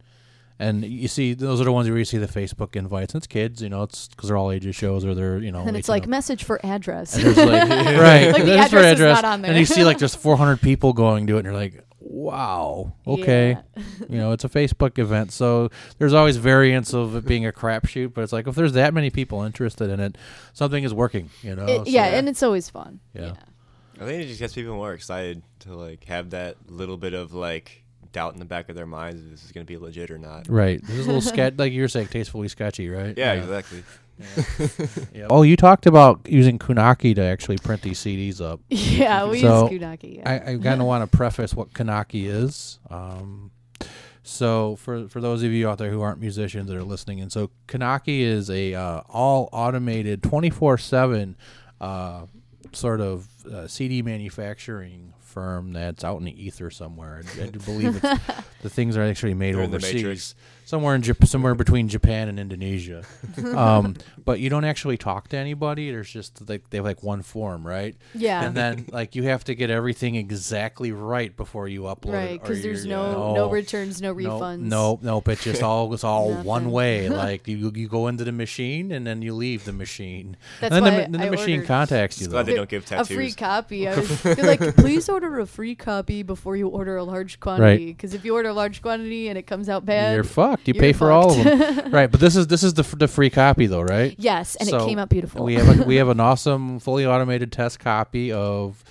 And you see, those are the ones where you see the Facebook invites. And it's kids, you know, it's because they're all ages shows or they're, you know. And it's like message for address. Like, right. Like the address is not on there. And you see like just 400 people going to it and you're like, wow, okay. Yeah. You know, it's a Facebook event. So there's always variants of it being a crapshoot. But it's like if there's that many people interested in it, something is working, you know. And it's always fun. Yeah. I think it just gets people more excited to like have that little bit of like, doubt in the back of their minds if this is going to be legit or not. Right. This is a little sketch, like you were saying, tastefully sketchy, right? Yeah, exactly. Yeah. Yep. Oh, you talked about using Kunaki to actually print these CDs up. Yeah, we use Kunaki. Yeah. I kind of want to preface what Kunaki is. So for those of you out there who aren't musicians that are listening, and so Kunaki is a all automated 24/7 sort of CD manufacturing firm that's out in the ether somewhere. I believe it's, the things are actually made overseas, somewhere in somewhere between Japan and Indonesia. But you don't actually talk to anybody. There's just like they have like one form, right? Yeah. And then like you have to get everything exactly right before you upload. Right, because there's no returns, no refunds. Nope. It's all one way. Like you go into the machine and then you leave the machine. That's and then the machine contacts you. Glad they don't give tattoos. A free copy. I was like, please order a free copy before you order a large quantity, because if you order a large quantity and it comes out bad, you're fucked. You pay for all of them. Right, but this is the free copy though, right? Yes, and so it came out beautiful. We have an awesome fully automated test copy of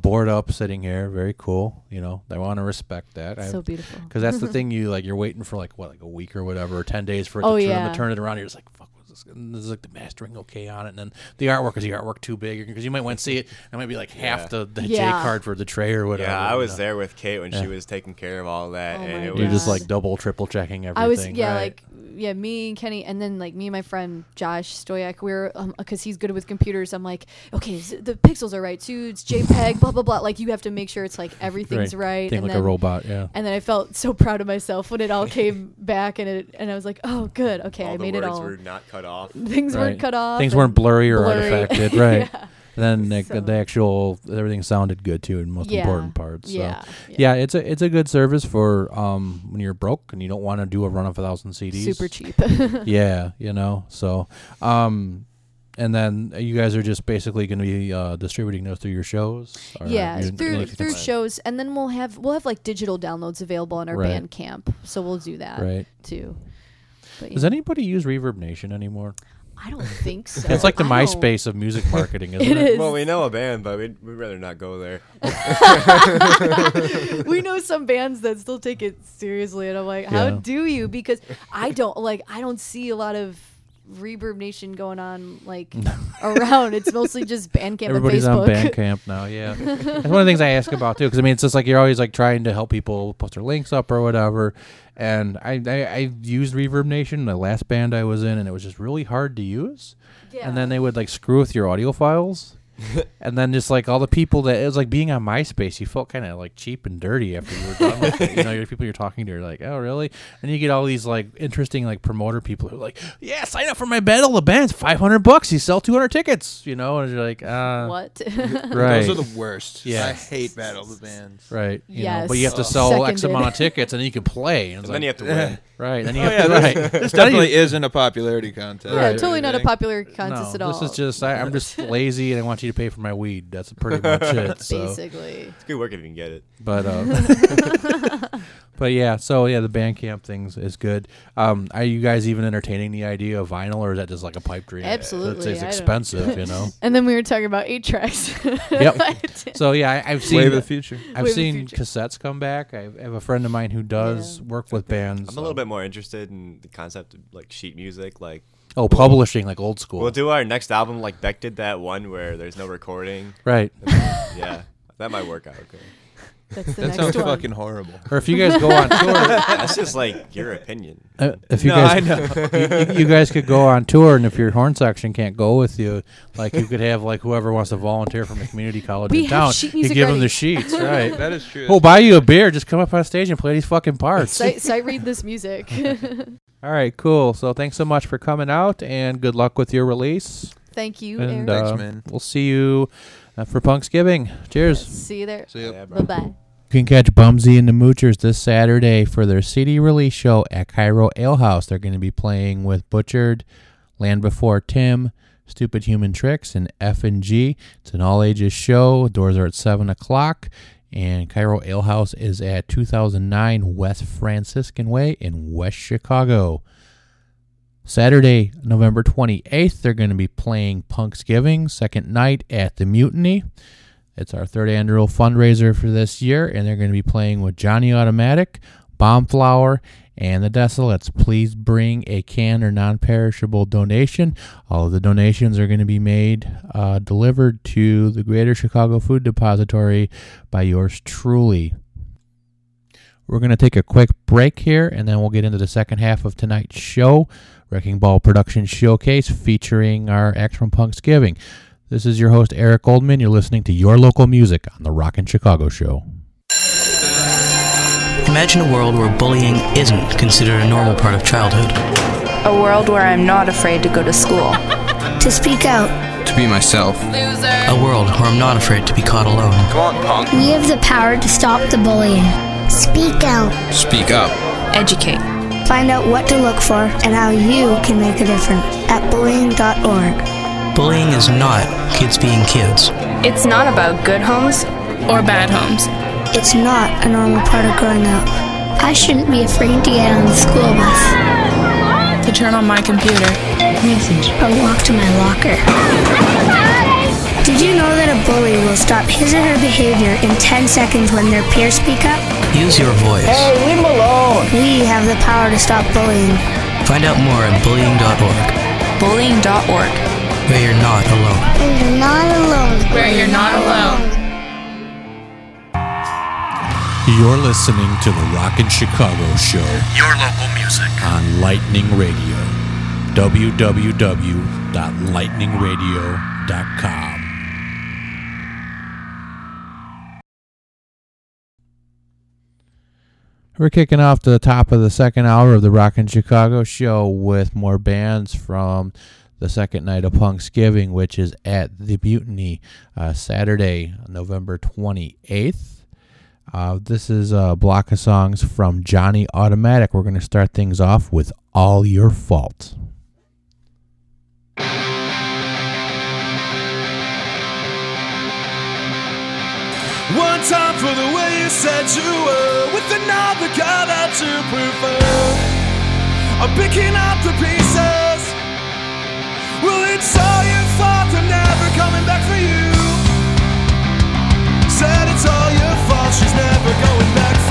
Board Up sitting here. Very cool. You know, I want to respect that. So beautiful, because that's the thing. You like you're waiting for like what, like a week or whatever, or 10 days for it to turn it around. You're just like, fuck. There's like the mastering okay on it, and then the artwork, is the artwork too big? Because you might want to see it, and it might be like half the J card for the tray or whatever. Yeah, I was there with Kate when she was taking care of all that, and it was just like double, triple checking everything. I was like yeah, me and Kenny, and then like me and my friend Josh Stoyak, we were because he's good with computers. I'm like, okay, the pixels are right too. It's JPEG, blah blah blah. Like you have to make sure it's like everything's right. Think and like then, a robot, yeah. And then I felt so proud of myself when it all came back, and I was like, oh, good, okay, all I made it all. Things were not cut off. Things weren't cut off. Things weren't blurry or artifacted, right? Yeah. And then the actual everything sounded good too, and most important parts. So. Yeah, it's a good service for when you're broke and you don't want to do a run of 1,000 CDs. Super cheap. Yeah, you know. So, and then you guys are just basically going to be distributing those through your shows. Or through shows, and then we'll have like digital downloads available on our Bandcamp. So we'll do that too. But, does anybody use Reverb Nation anymore? I don't think so. It's like the MySpace of music marketing, isn't it? Well, we know a band, but we'd rather not go there. We know some bands that still take it seriously, and I'm like, how do you? Because I don't see a lot of Reverb Nation going on like around. It's mostly just Bandcamp. Everybody's and Facebook. Everybody's on Bandcamp now, yeah. That's one of the things I ask about too, because I mean, it's just like you're always like trying to help people post their links up or whatever. And I used Reverb Nation, the last band I was in, and it was just really hard to use. Yeah. And then they would like screw with your audio files. And then just like all the people that it was like being on MySpace, you felt kind of like cheap and dirty after you were done with it. You know, your people you're talking to are like, oh really? And you get all these like interesting like promoter people who are like, yeah, sign up for my battle of bands, $500, you sell 200 tickets, you know, and you're like, what? Right. Those are the worst. Yeah. I hate battle of bands. Right. You know, but you have to sell X amount of tickets and then you can play. And then you have to win. Right. Then you have to This definitely isn't a popularity contest. Yeah, totally not a popularity contest at all. This is just I'm just lazy and I want you to pay for my weed. That's pretty much it. So. Basically, it's good work if you can get it. But but yeah, so yeah, the Bandcamp things is good. Are you guys even entertaining the idea of vinyl, or is that just like a pipe dream? Absolutely, it's expensive, you know. And then we were talking about 8-tracks. Yep. So yeah, I've seen the future. I've seen cassettes come back. I have a friend of mine who does work with bands. I'm a little bit more interested in the concept of like sheet music, like. Oh, publishing, like old school. We'll do our next album like Beck did that one where there's no recording. Right. Yeah. That might work out okay. That's the that next sounds one. Fucking horrible. Or if you guys go on tour. That's just like your opinion. You guys could go on tour, and if your horn section can't go with you, like you could have like whoever wants to volunteer from a community college in town. You give them the sheets, right? That is true. We'll buy you a beer. Just come up on stage and play these fucking parts. Sight read this music. All right, cool. So thanks so much for coming out, and good luck with your release. Thank you, and, Eric. Thanks, man. We'll see you for Punksgiving. Cheers. See you there. See you. Yeah, bye-bye. You can catch Bumsy and the Moochers this Saturday for their CD release show at Cairo Ale House. They're going to be playing with Butchered, Land Before Tim, Stupid Human Tricks, and FNG. It's an all-ages show. Doors are at 7 o'clock. And Cairo Ale House is at 2009 West Franciscan Way in West Chicago. Saturday, November 28th, they're going to be playing Punksgiving, second night at the Mutiny. It's our third annual fundraiser for this year, and they're going to be playing with Johnny Automatic, Bombflower, and The Desolates. Please bring a can or non-perishable donation. All of the donations are going to be made, delivered to the Greater Chicago Food Depository by yours truly. We're going to take a quick break here, and then we'll get into the second half of tonight's show, Wrecking Ball Production Showcase, featuring our acts from Punksgiving. This is your host, Eric Goldman. You're listening to Your Local Music on The Rockin' Chicago Show. Imagine a world where bullying isn't considered a normal part of childhood. A world where I'm not afraid to go to school. To speak out. To be myself. Loser. A world where I'm not afraid to be caught alone. Come on, punk. We have the power to stop the bullying. Speak out. Speak up. Educate. Find out what to look for and how you can make a difference at bullying.org. Bullying is not kids being kids. It's not about good homes or bad homes. It's not a normal part of growing up. I shouldn't be afraid to get on the school bus. To turn on my computer. Message. Or walk to my locker. Did you know that a bully will stop his or her behavior in 10 seconds when their peers speak up? Use your voice. Hey, leave him alone. We have the power to stop bullying. Find out more at bullying.org. Bullying.org. Where you're not alone. Where you're not alone. Where you're not alone. You're listening to The Rockin' Chicago Show. Your local music. On Lightning Radio. www.lightningradio.com. We're kicking off to the top of the second hour of The Rockin' Chicago Show with more bands from the second night of Punksgiving, which is at the Mutiny, Saturday, November 28th. This is a block of songs from Johnny Automatic. We're going to start things off with All Your Fault. One time for the way you said you were, with another girl that you prefer. I'm picking up the pieces. Well, it's all your fault. I'm never coming back for you. Said it's all your fault, she's never going back for you.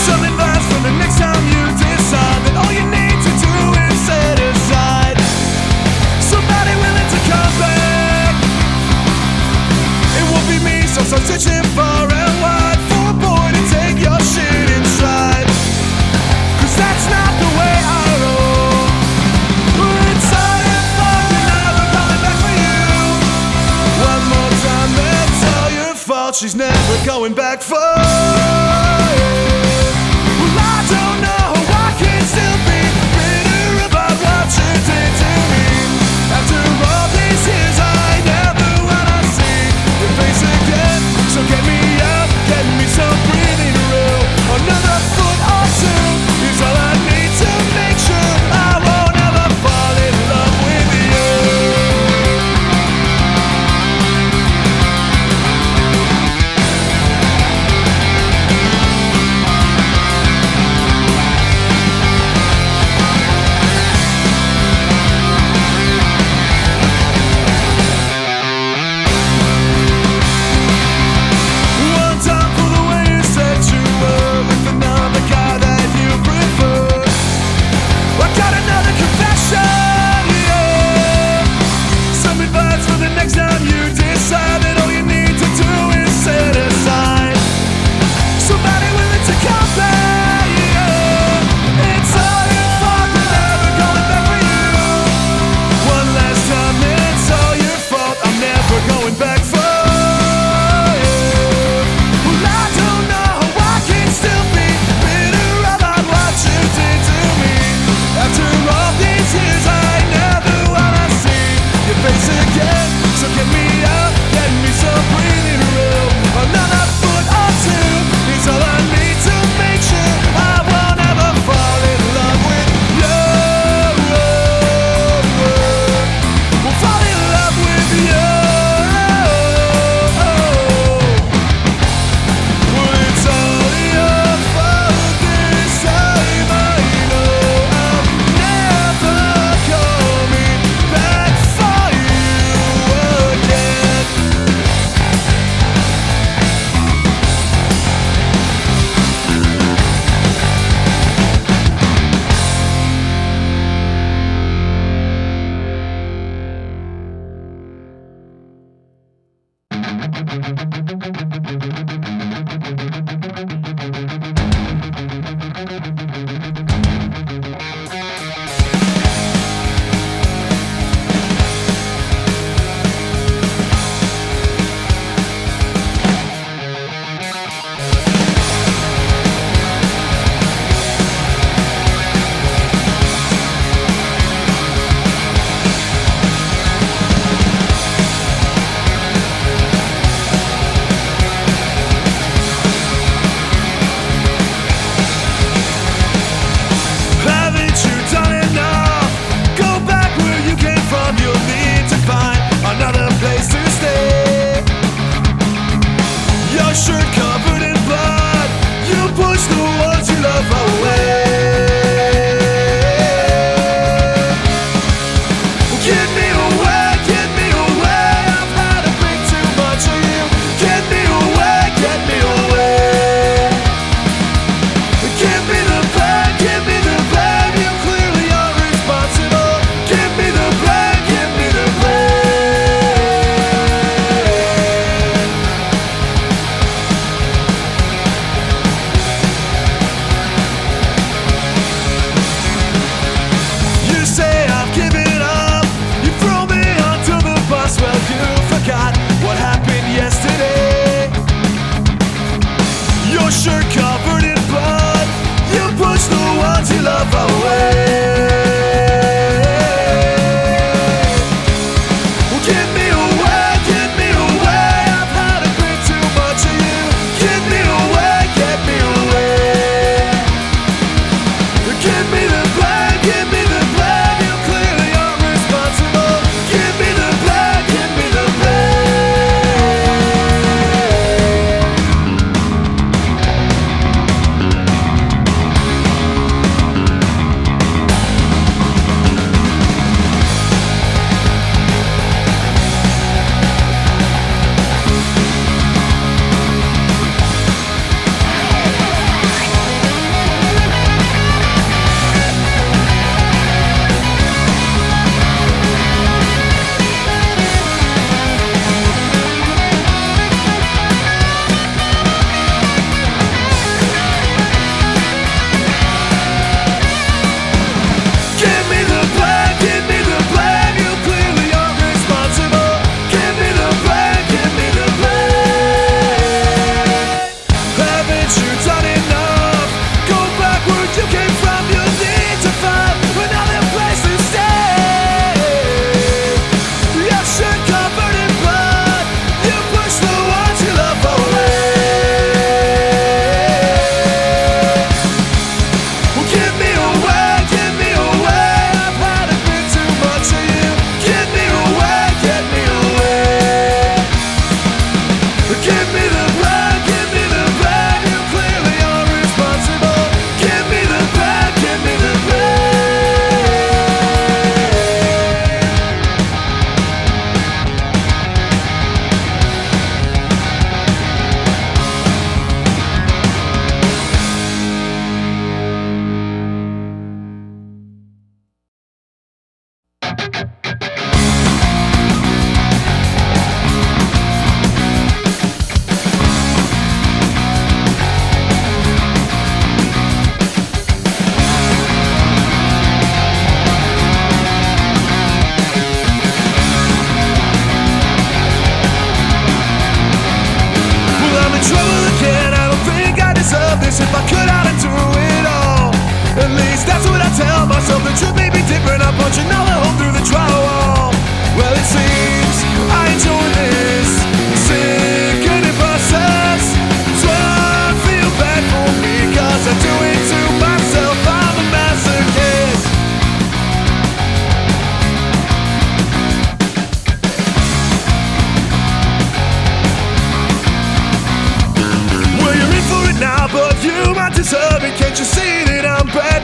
Some advice for the next time you decide that all you need searching far and wide for a boy to take your shit inside, 'cause that's not the way I roll. Well, it's all your fault, and never coming back for you. One more time, it's all your fault, she's never going back for you. Well, I don't know how I can still be bitter about what you did to me. After all these years, I never wanna see your face again. So get me up, get me some breathing room. Another foot or two is all I need to make sure I won't ever fall in love with you.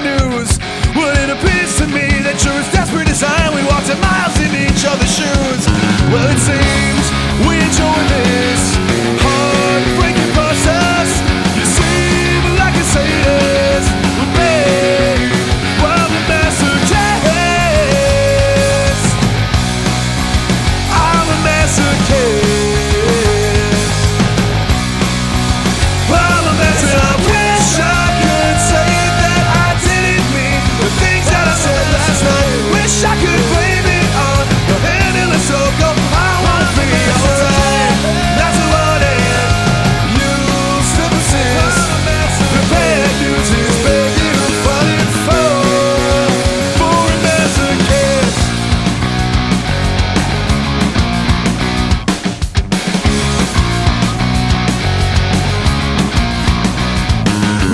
news. Well, it appears to me that you're as desperate as I am. We walked at miles in each other's shoes. Well, it seems we enjoy this heartbreaking process. You seem like a sadist, but babe, I'm a masochist. I'm a masochist. I could blame it on the vanilla circle. I wanna be alright. That's a lot and you'll still persist. The bad news is bad news, but it falls for a masochist.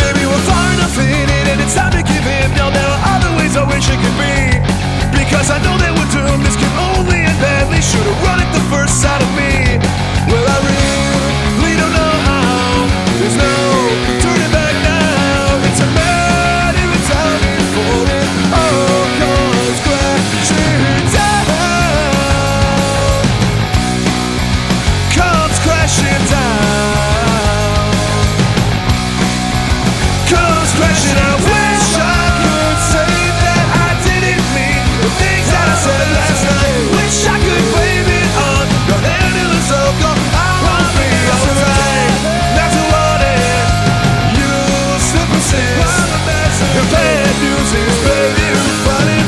Maybe we're far enough in it and it's time to give in. No, there are other ways I wish it could be. Because I know they were doomed, this could only end badly. Should've run at the first sight of me. Well, I really don't know how. There's no turning back now. It's a matter of time before it all comes crashing down. Comes crashing down. Comes crashing down. Wish I could blame it on the endless circle. I wanna be alright. That's a lot and you'll still persist. The bad news is bad news, but it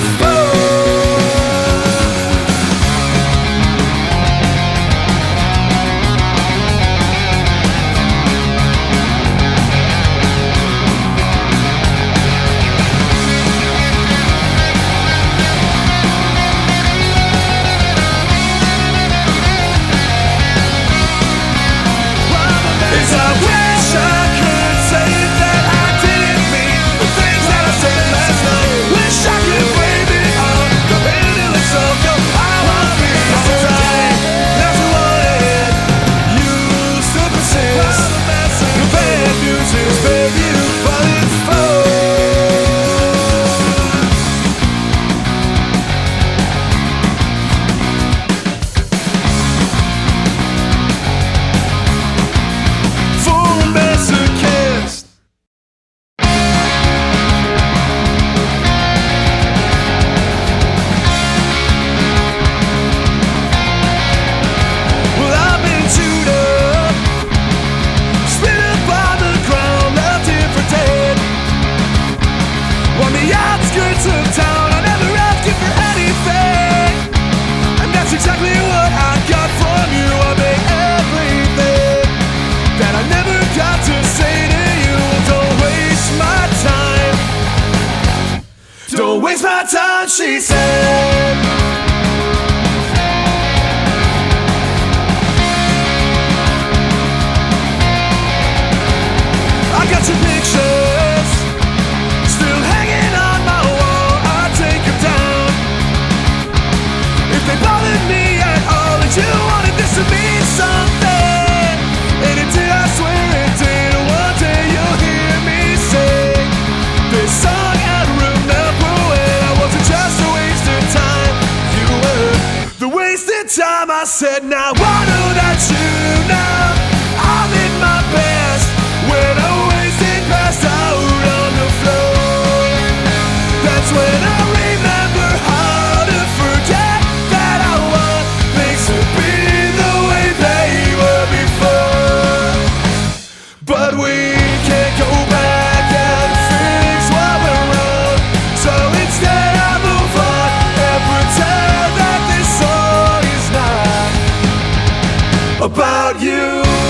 about you.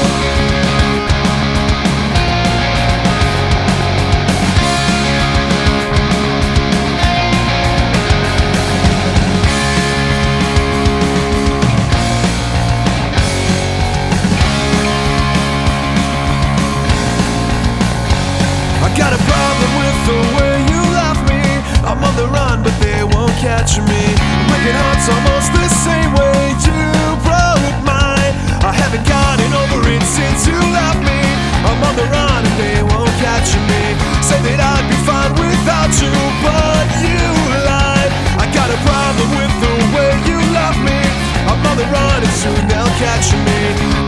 touching me,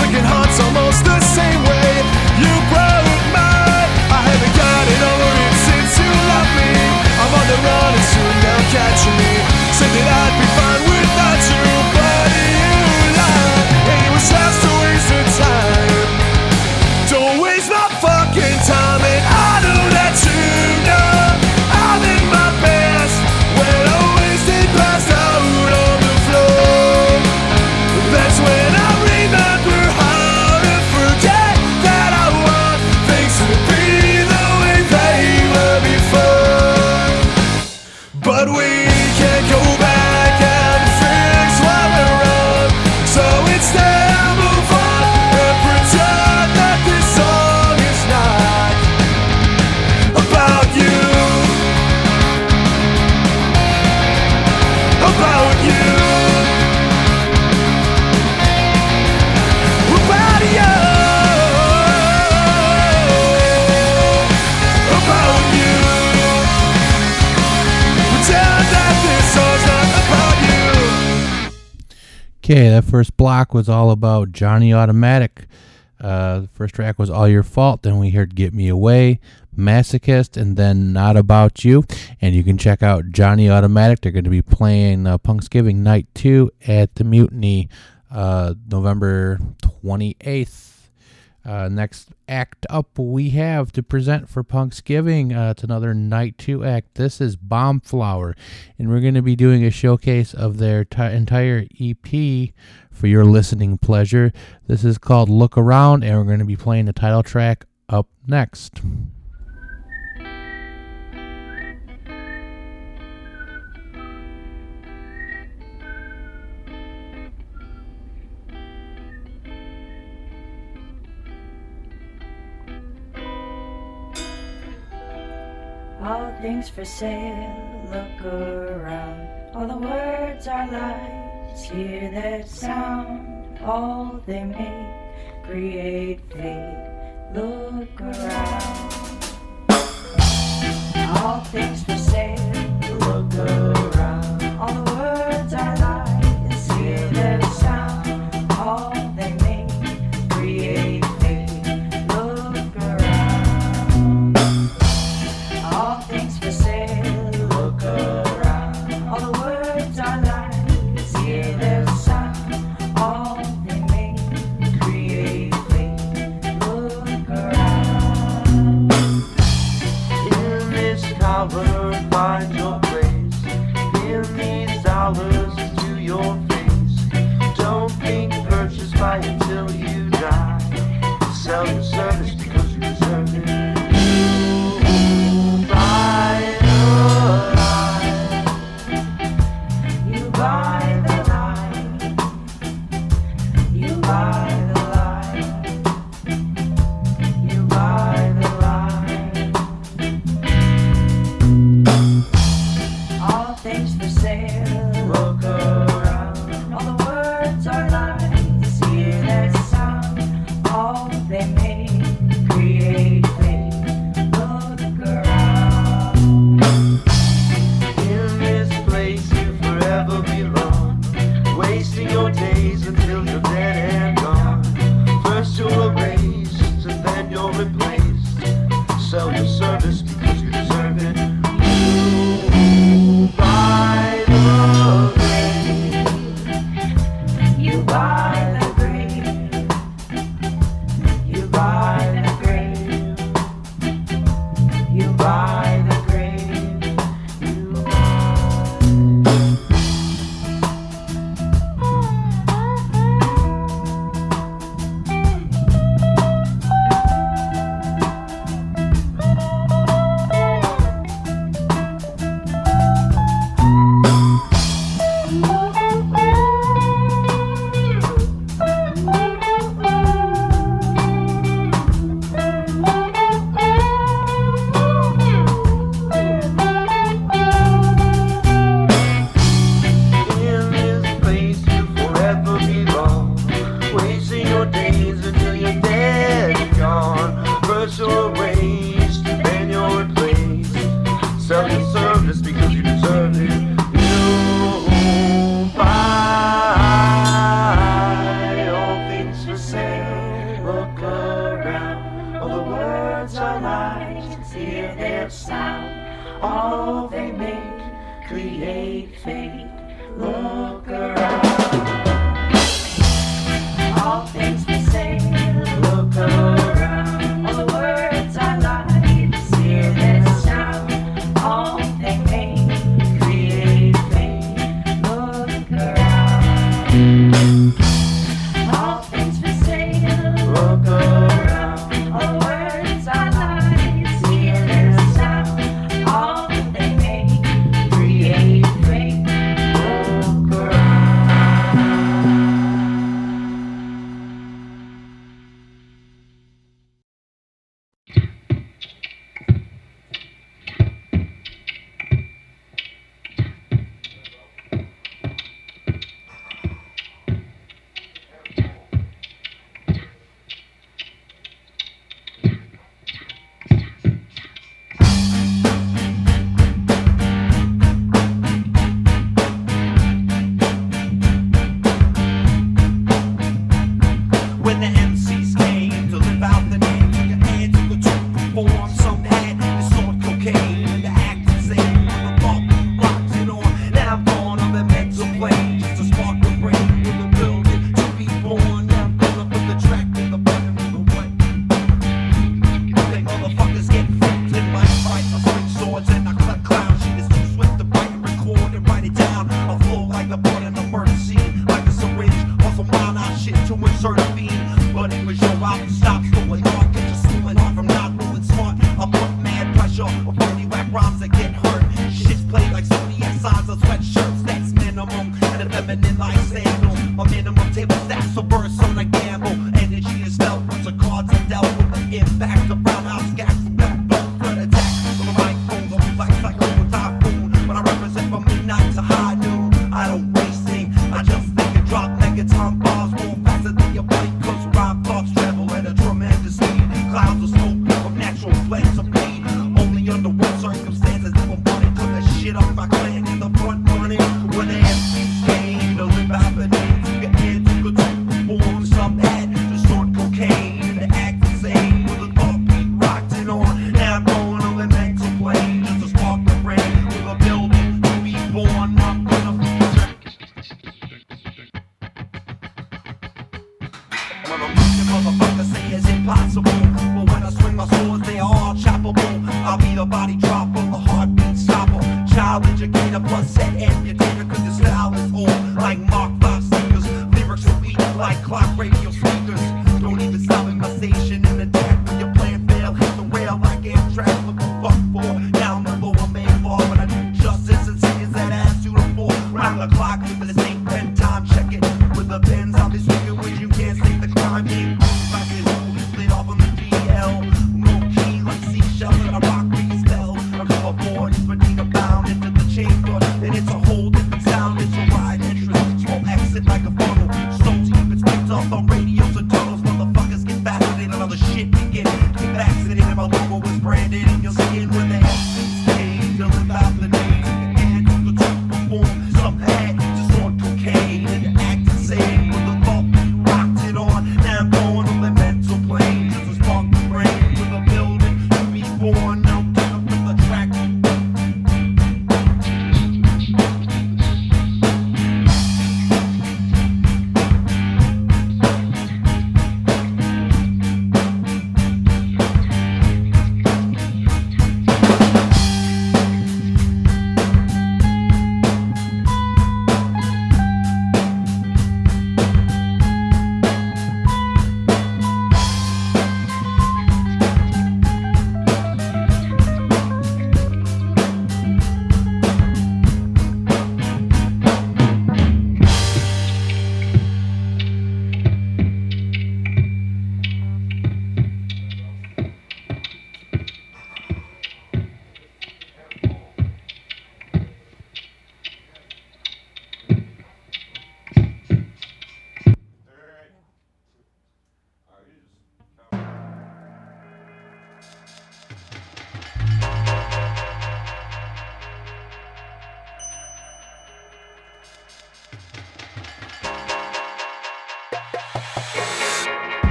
thinking heart's almost the same way. You broke mine, I haven't got it over it since you left me. I'm on the run and soon they'll catch me. Said that I'd be fine without you, but you lied, and it was just a waste of time. Don't waste my fucking time, and I know that you know I'm in my best when I'm wasted past out on the floor. That's when I remember how to forget that I want things to be the way they were before. But we can't go back and fix what we're wrong, so instead I move on and pretend that this song is not about you. About you. About you, about you. Pretend that this song's not about you. Okay, that first block was all about Johnny Automatic. The first track was All Your Fault, then we heard Get Me Away, Masochist, and then Not About You. And you can check out Johnny Automatic. They're going to be playing Punksgiving Night 2 at the Mutiny, November 28th. Next act up we have to present for Punksgiving. It's another Night 2 act. This is Bombflower, and we're going to be doing a showcase of their entire EP for your listening pleasure. This is called Look Around, and we're going to be playing the title track up next. All things for sale, look around. All the words are lies, hear that sound. All they make, create fate, look around. All things for sale, look around. All the words are lies, hear that sound. All they make, create fate.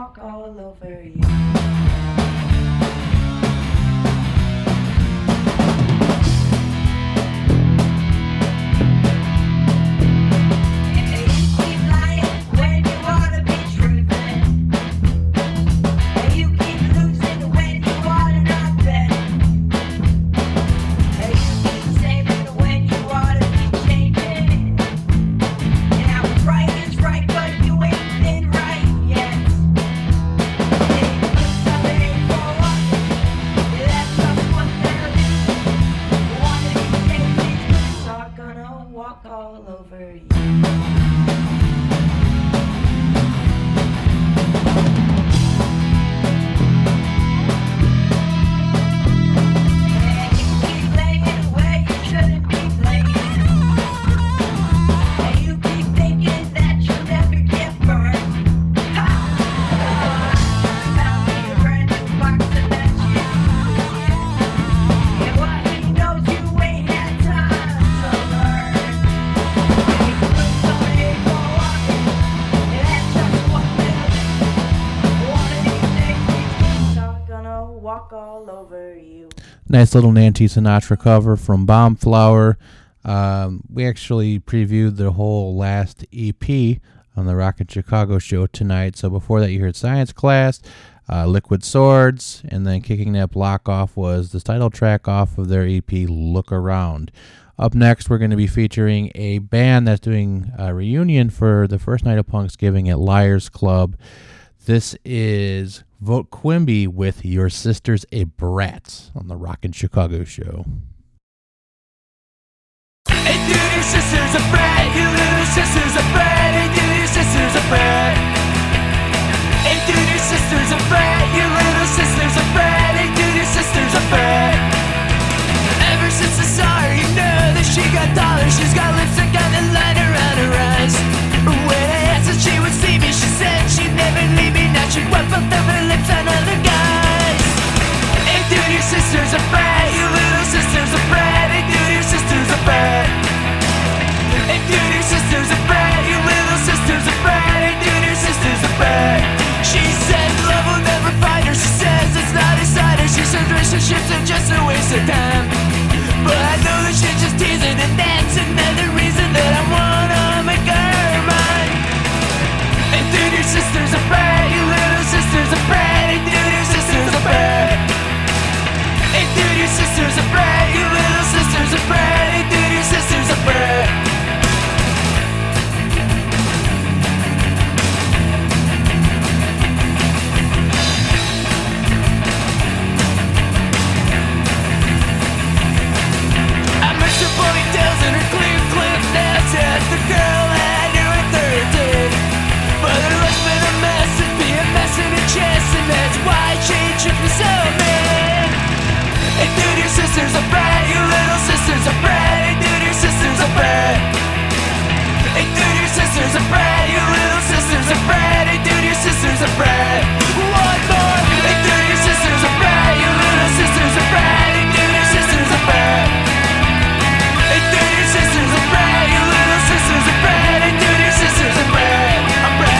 walk all over you. Nice little Nancy Sinatra cover from Bombflower. We actually previewed the whole last EP on the Rockin' Chicago Show tonight. So before that, you heard Science Class, Liquid Swords, and then kicking that block off was the title track off of their EP, Look Around. Up next, we're going to be featuring a band that's doing a reunion for the first night of Punksgiving at Liar's Club. This is Vote Quimby with Your Sister's a Brat on the Rockin' Chicago Show. Hey dude, your sister's a brat. Hey dude, your sister's a brat. Hey dude, your sister's a brat. Hey dude, your sister's a brat. Your little sister's a brat. Hey dude, your sister's a brat. Ever since I saw her, you know that she got dollars. She's got lipstick on the line around her eyes. When I asked if she would see me, she said she'd never leave me. Now she went both of her lips on other guys. Hey dude, your sister's a brat. Your little sister's a brat. Hey dude, your sister's a brat. Hey dude, your sister's a brat. Your little sister's a brat. Hey dude, your sister's a brat. She said love will never find her. She says it's not inside her. She says relationships are just a waste of time. But I know that she's just teasing, and that's another reason that I wanna make her mine. Hey dude, your sister's a brat. Sister's a brat, hey dude, your sister's a brat. Hey dude, your sister's a brat. Your little sister's a brat. Hey dude, your sister's a brat. I met her ponytails and her clean nails. That's the girl I knew at 13. But her life's been a mess. And a chance, and that's why she tripped me so mad. Hey dude, your sister's a brat. Your little sister's a brat. Hey dude, your sister's a brat. Hey dude, your sister's a brat. Your little sister's a brat. Hey dude, your sister's a brat. One more. Hey dude, your sister's a brat. Your little sister's a brat. Hey dude, your sister's a brat. Hey dude, your sister's a brat. Your little sister's a brat. Hey dude, your sister's a brat. A brat.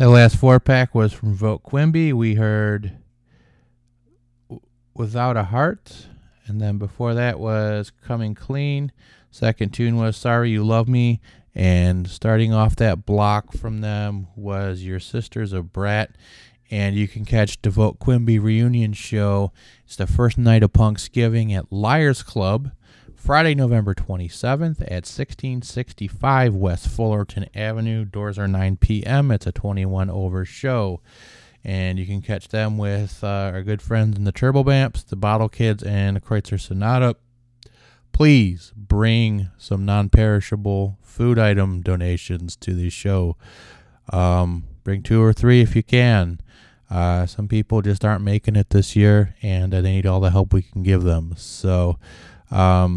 That last four-pack was from Vote Quimby. We heard Without a Heart, and then before that was Coming Clean. Second tune was Sorry You Love Me, and starting off that block from them was Your Sister's a Brat. And you can catch the Vote Quimby reunion show. It's the first night of Punksgiving at Liar's Club, Friday, November 27th at 1665 West Fullerton Avenue. Doors are 9 p.m. It's a 21-over show. And you can catch them with our good friends in the Turbo Bamps, the Bottle Kids, and the Kreutzer Sonata. Please bring some non-perishable food item donations to the show. Bring two or three if you can. Some people just aren't making it this year, and they need all the help we can give them. So all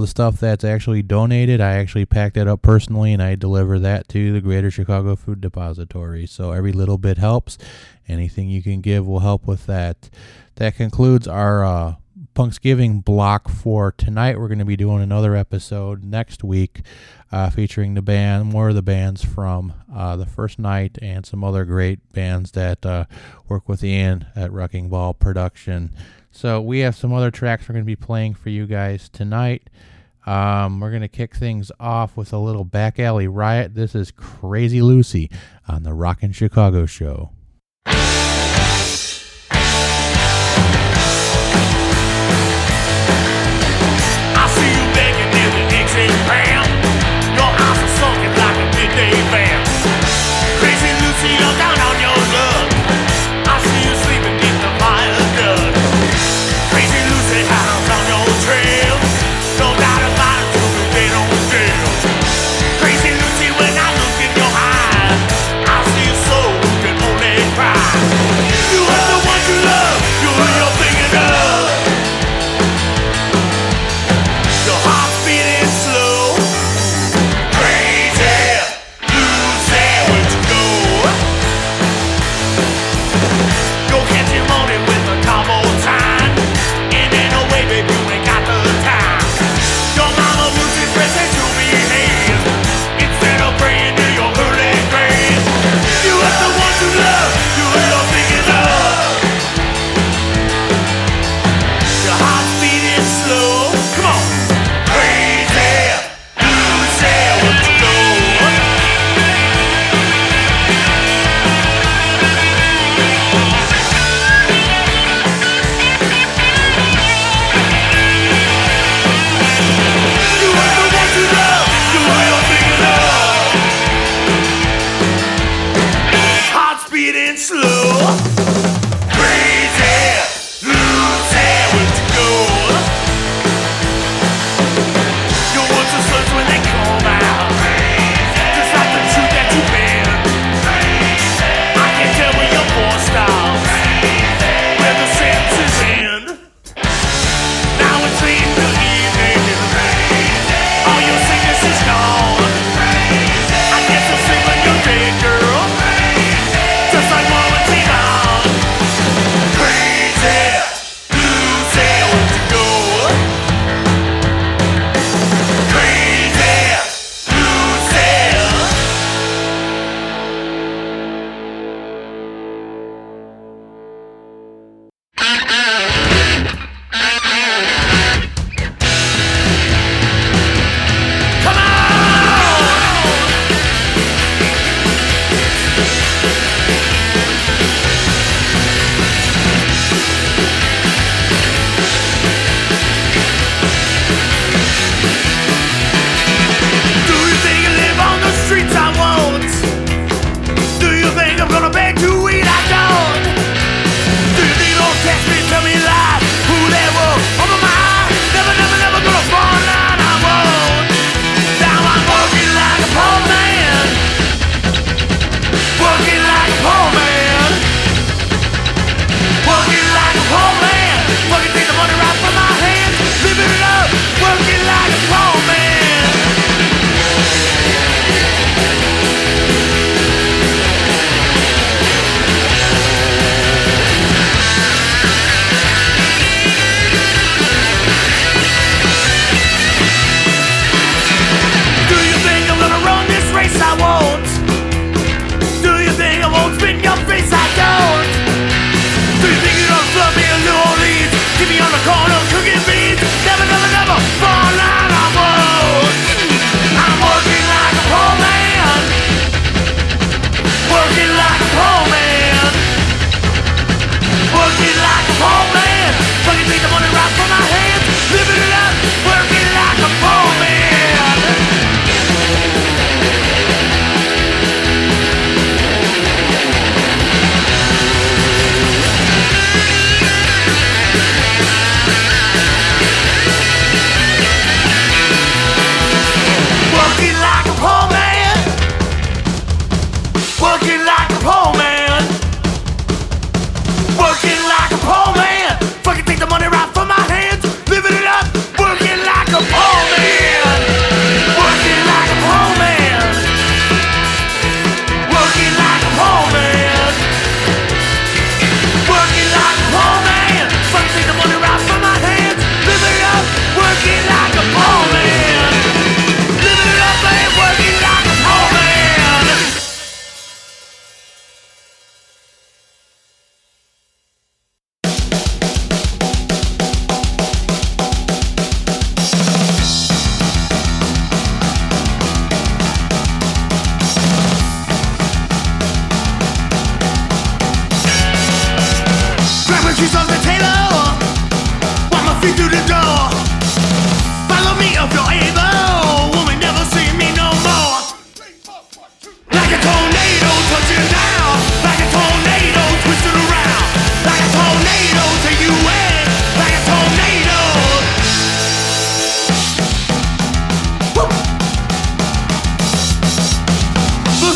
the stuff that's actually donated, I actually packed it up personally, and I deliver that to the Greater Chicago Food Depository. So every little bit helps. Anything you can give will help with that. That concludes our Punksgiving block for tonight. We're going to be doing another episode next week featuring the band, more of the bands from the first night, and some other great bands that work with Ian at Wrecking Ball Production. So we have some other tracks we're going to be playing for you guys tonight. We're going to kick things off with a little Back Alley Riot. This is Crazy Lucy on the Rockin' Chicago Show. Crazy Lucy, when I look in your eyes, I see your soul can only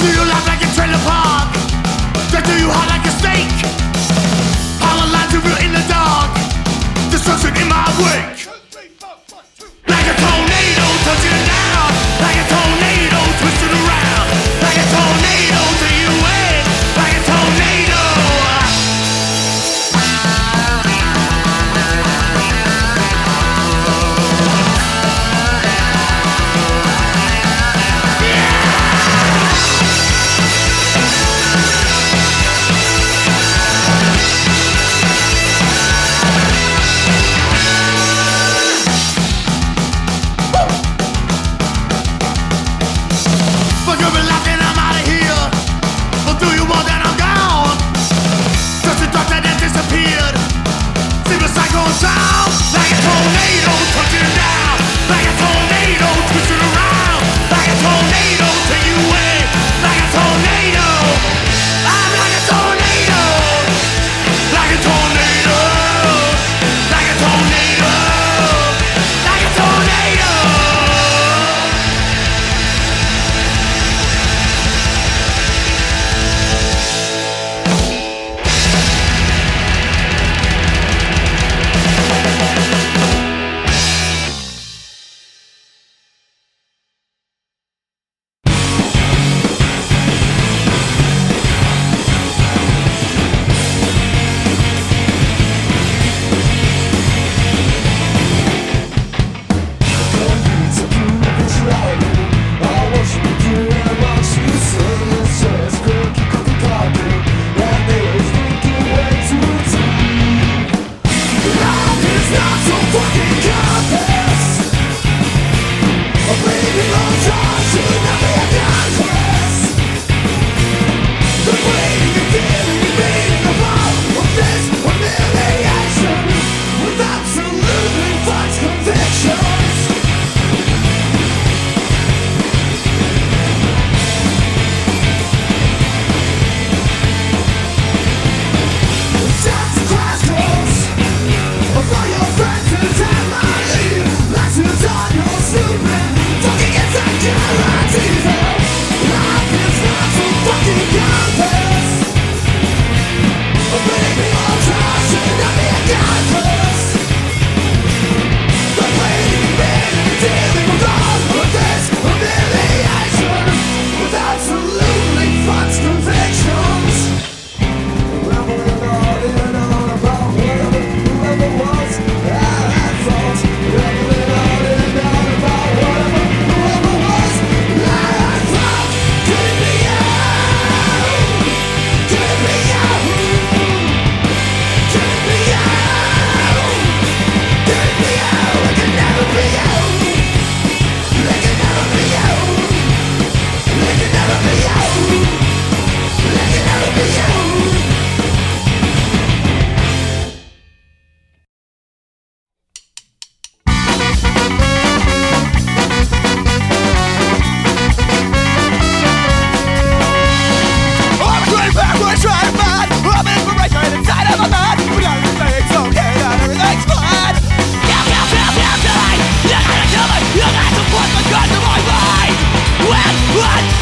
do you laugh like a trailer park? They do you hard like a snake? Power lines of you in the dark. Destruction in my wake. Like a tornado touching it down. Like a tornado twisting around. Like a tornado to you in. Like a tornado.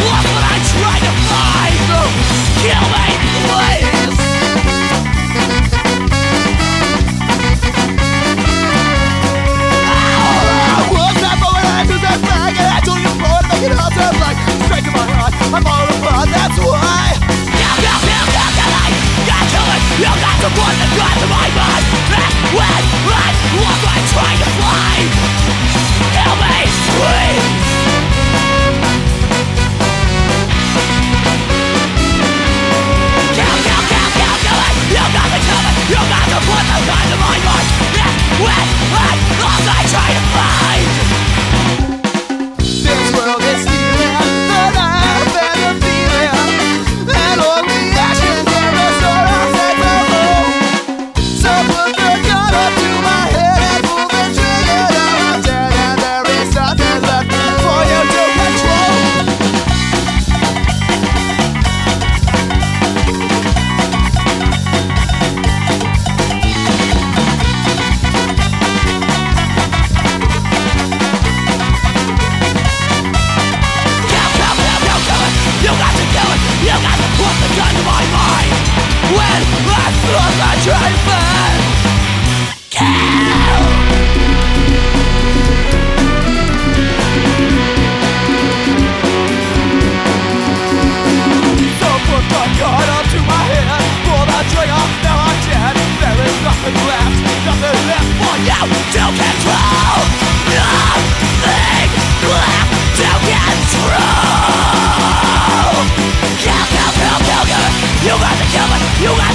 What I tried to find.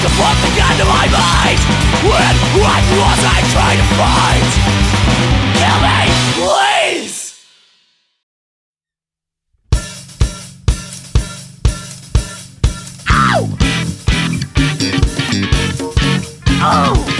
to put the gun to my mind. With what was I trying to find? Kill me, please! Ow! Ow! Ow!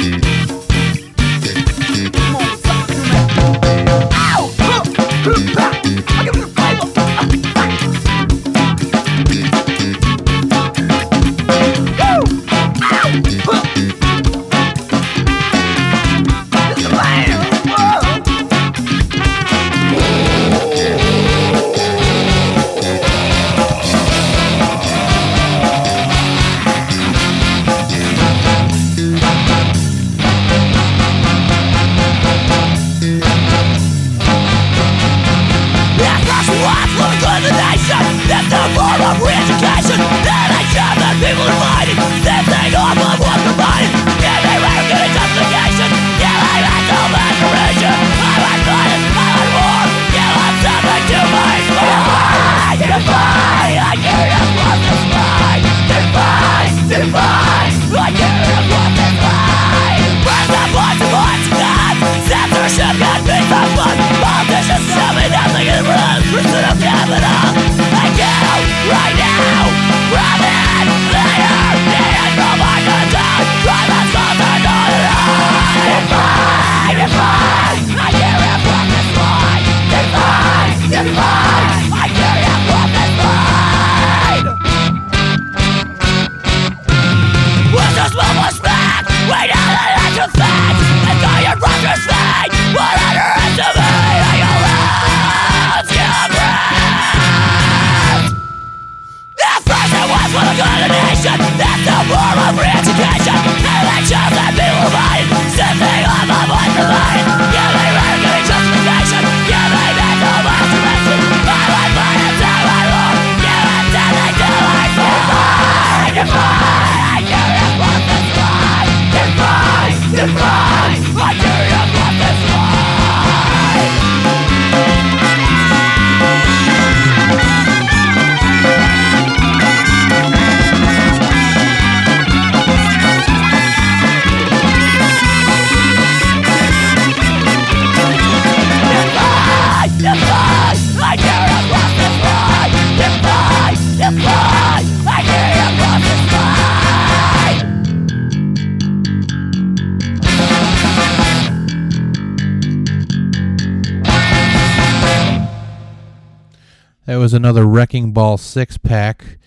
Was another Wrecking Ball 6-pack.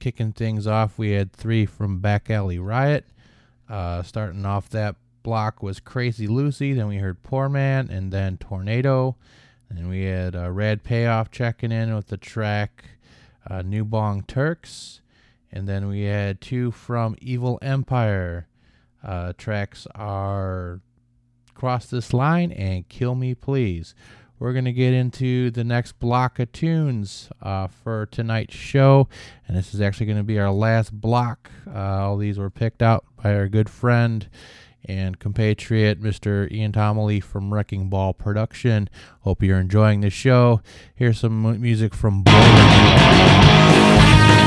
Kicking things off, we had 3 from Back Alley Riot. Starting off that block was Crazy Lucy, then we heard Poor Man, and then Tornado. And we had Rad Payoff checking in with the track New Bong Turks. And then we had 2 from Evil Empire. Tracks are Cross This Line and Kill Me Please. We're going to get into the next block of tunes for tonight's show. And this is actually going to be our last block. All these were picked out by our good friend and compatriot, Mr. Ian Tomaly from Wrecking Ball Production. Hope you're enjoying the show. Here's some music from You're a failure.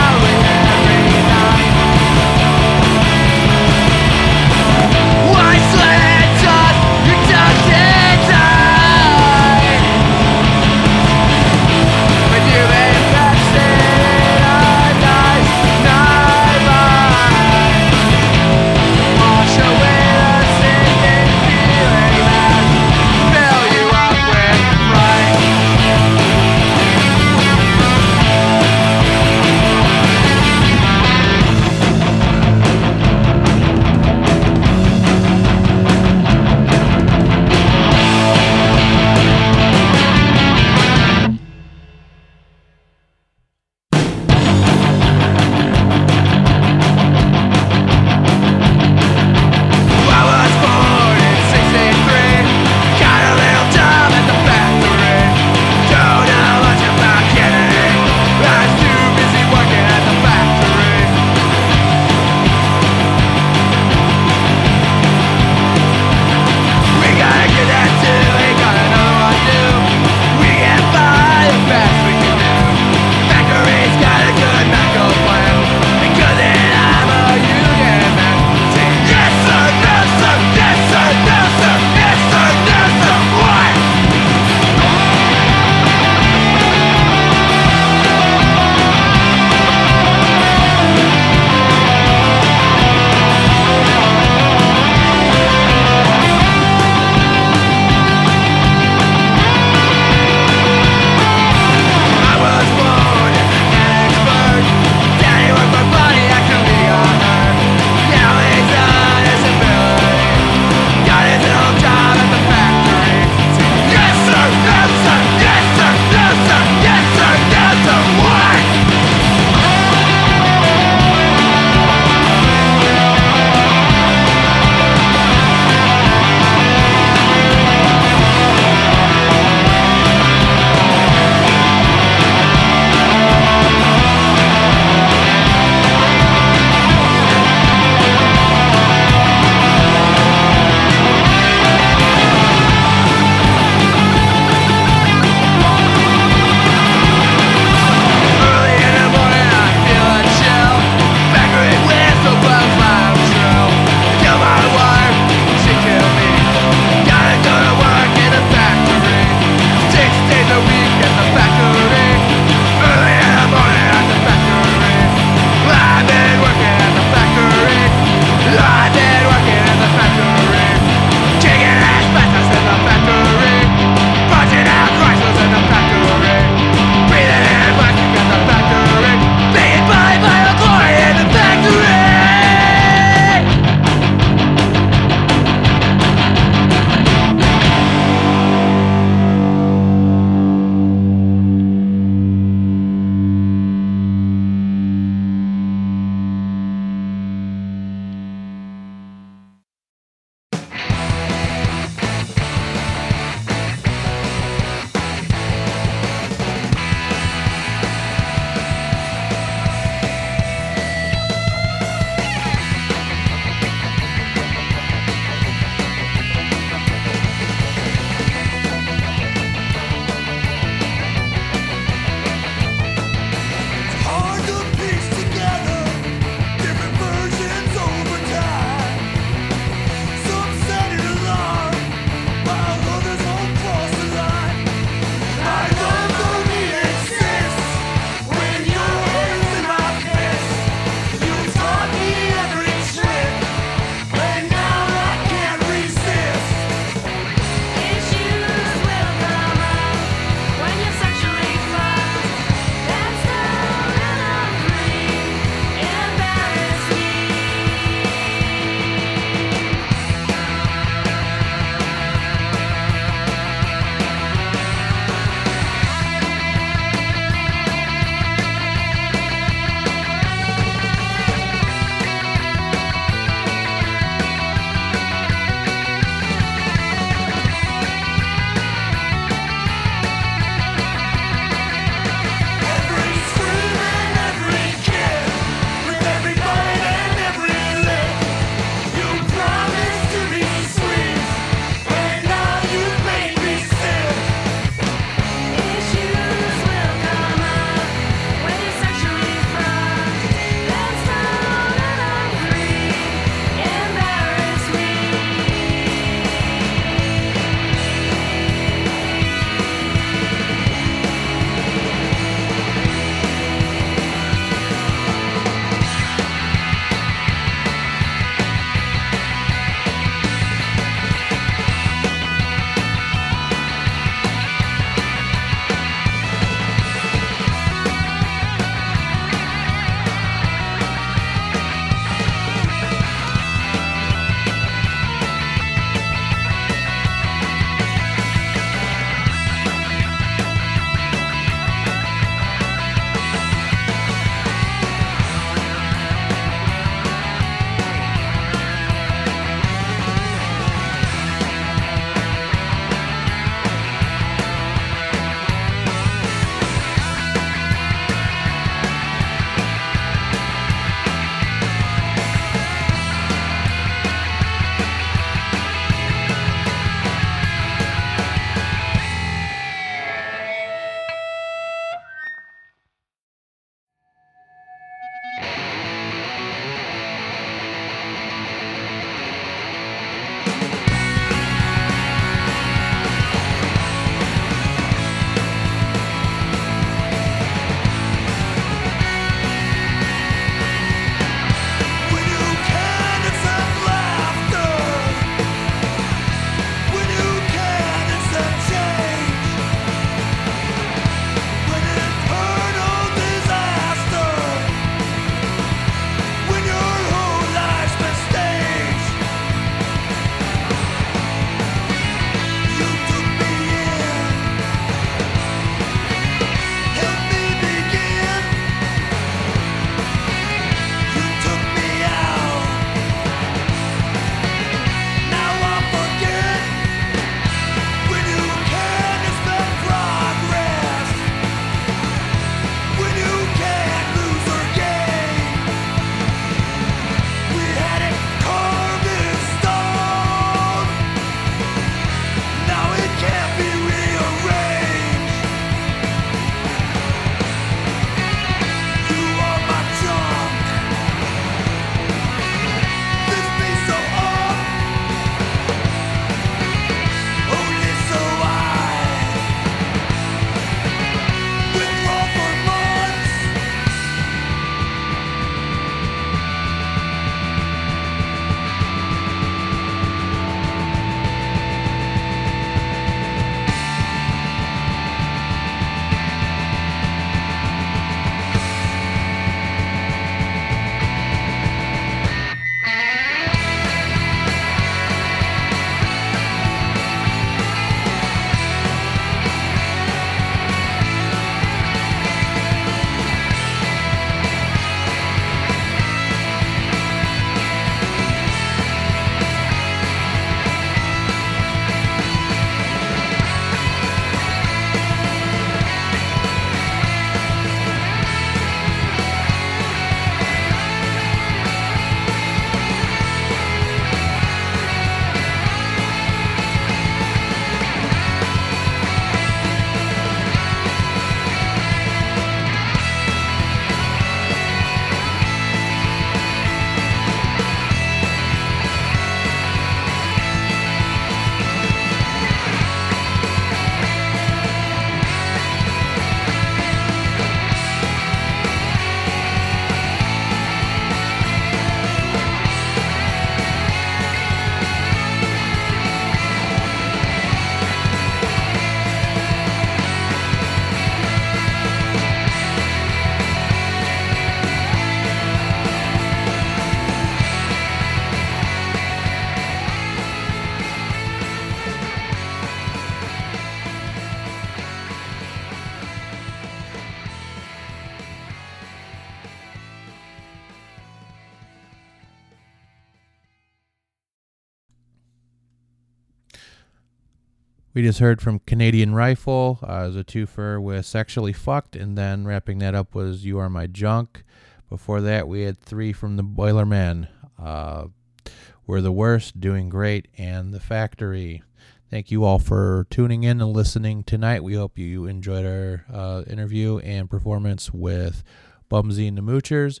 We just heard from Canadian Rifle as a twofer with Sexually Fucked, and then wrapping that up was You Are My Junk. Before that, we had three from the Boilermen, We're the Worst, Doing Great, and The Factory. Thank you all for tuning in and listening tonight. We hope you enjoyed our interview and performance with Bumsy and the Moochers.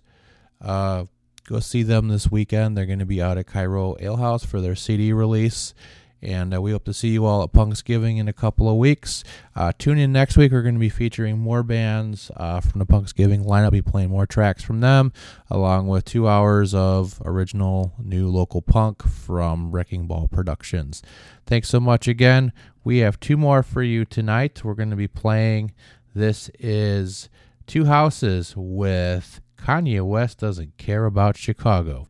Go see them this weekend. They're going to be out at Cairo Alehouse for their CD release. And we hope to see you all at Punksgiving in a couple of weeks. Tune in next week. We're going to be featuring more bands from the Punksgiving lineup. We'll be playing more tracks from them, along with 2 hours of original new local punk from Wrecking Ball Productions. Thanks so much again. We have two more for you tonight. We're going to be playing This Is Two Houses with Kanye West Doesn't Care About Chicago.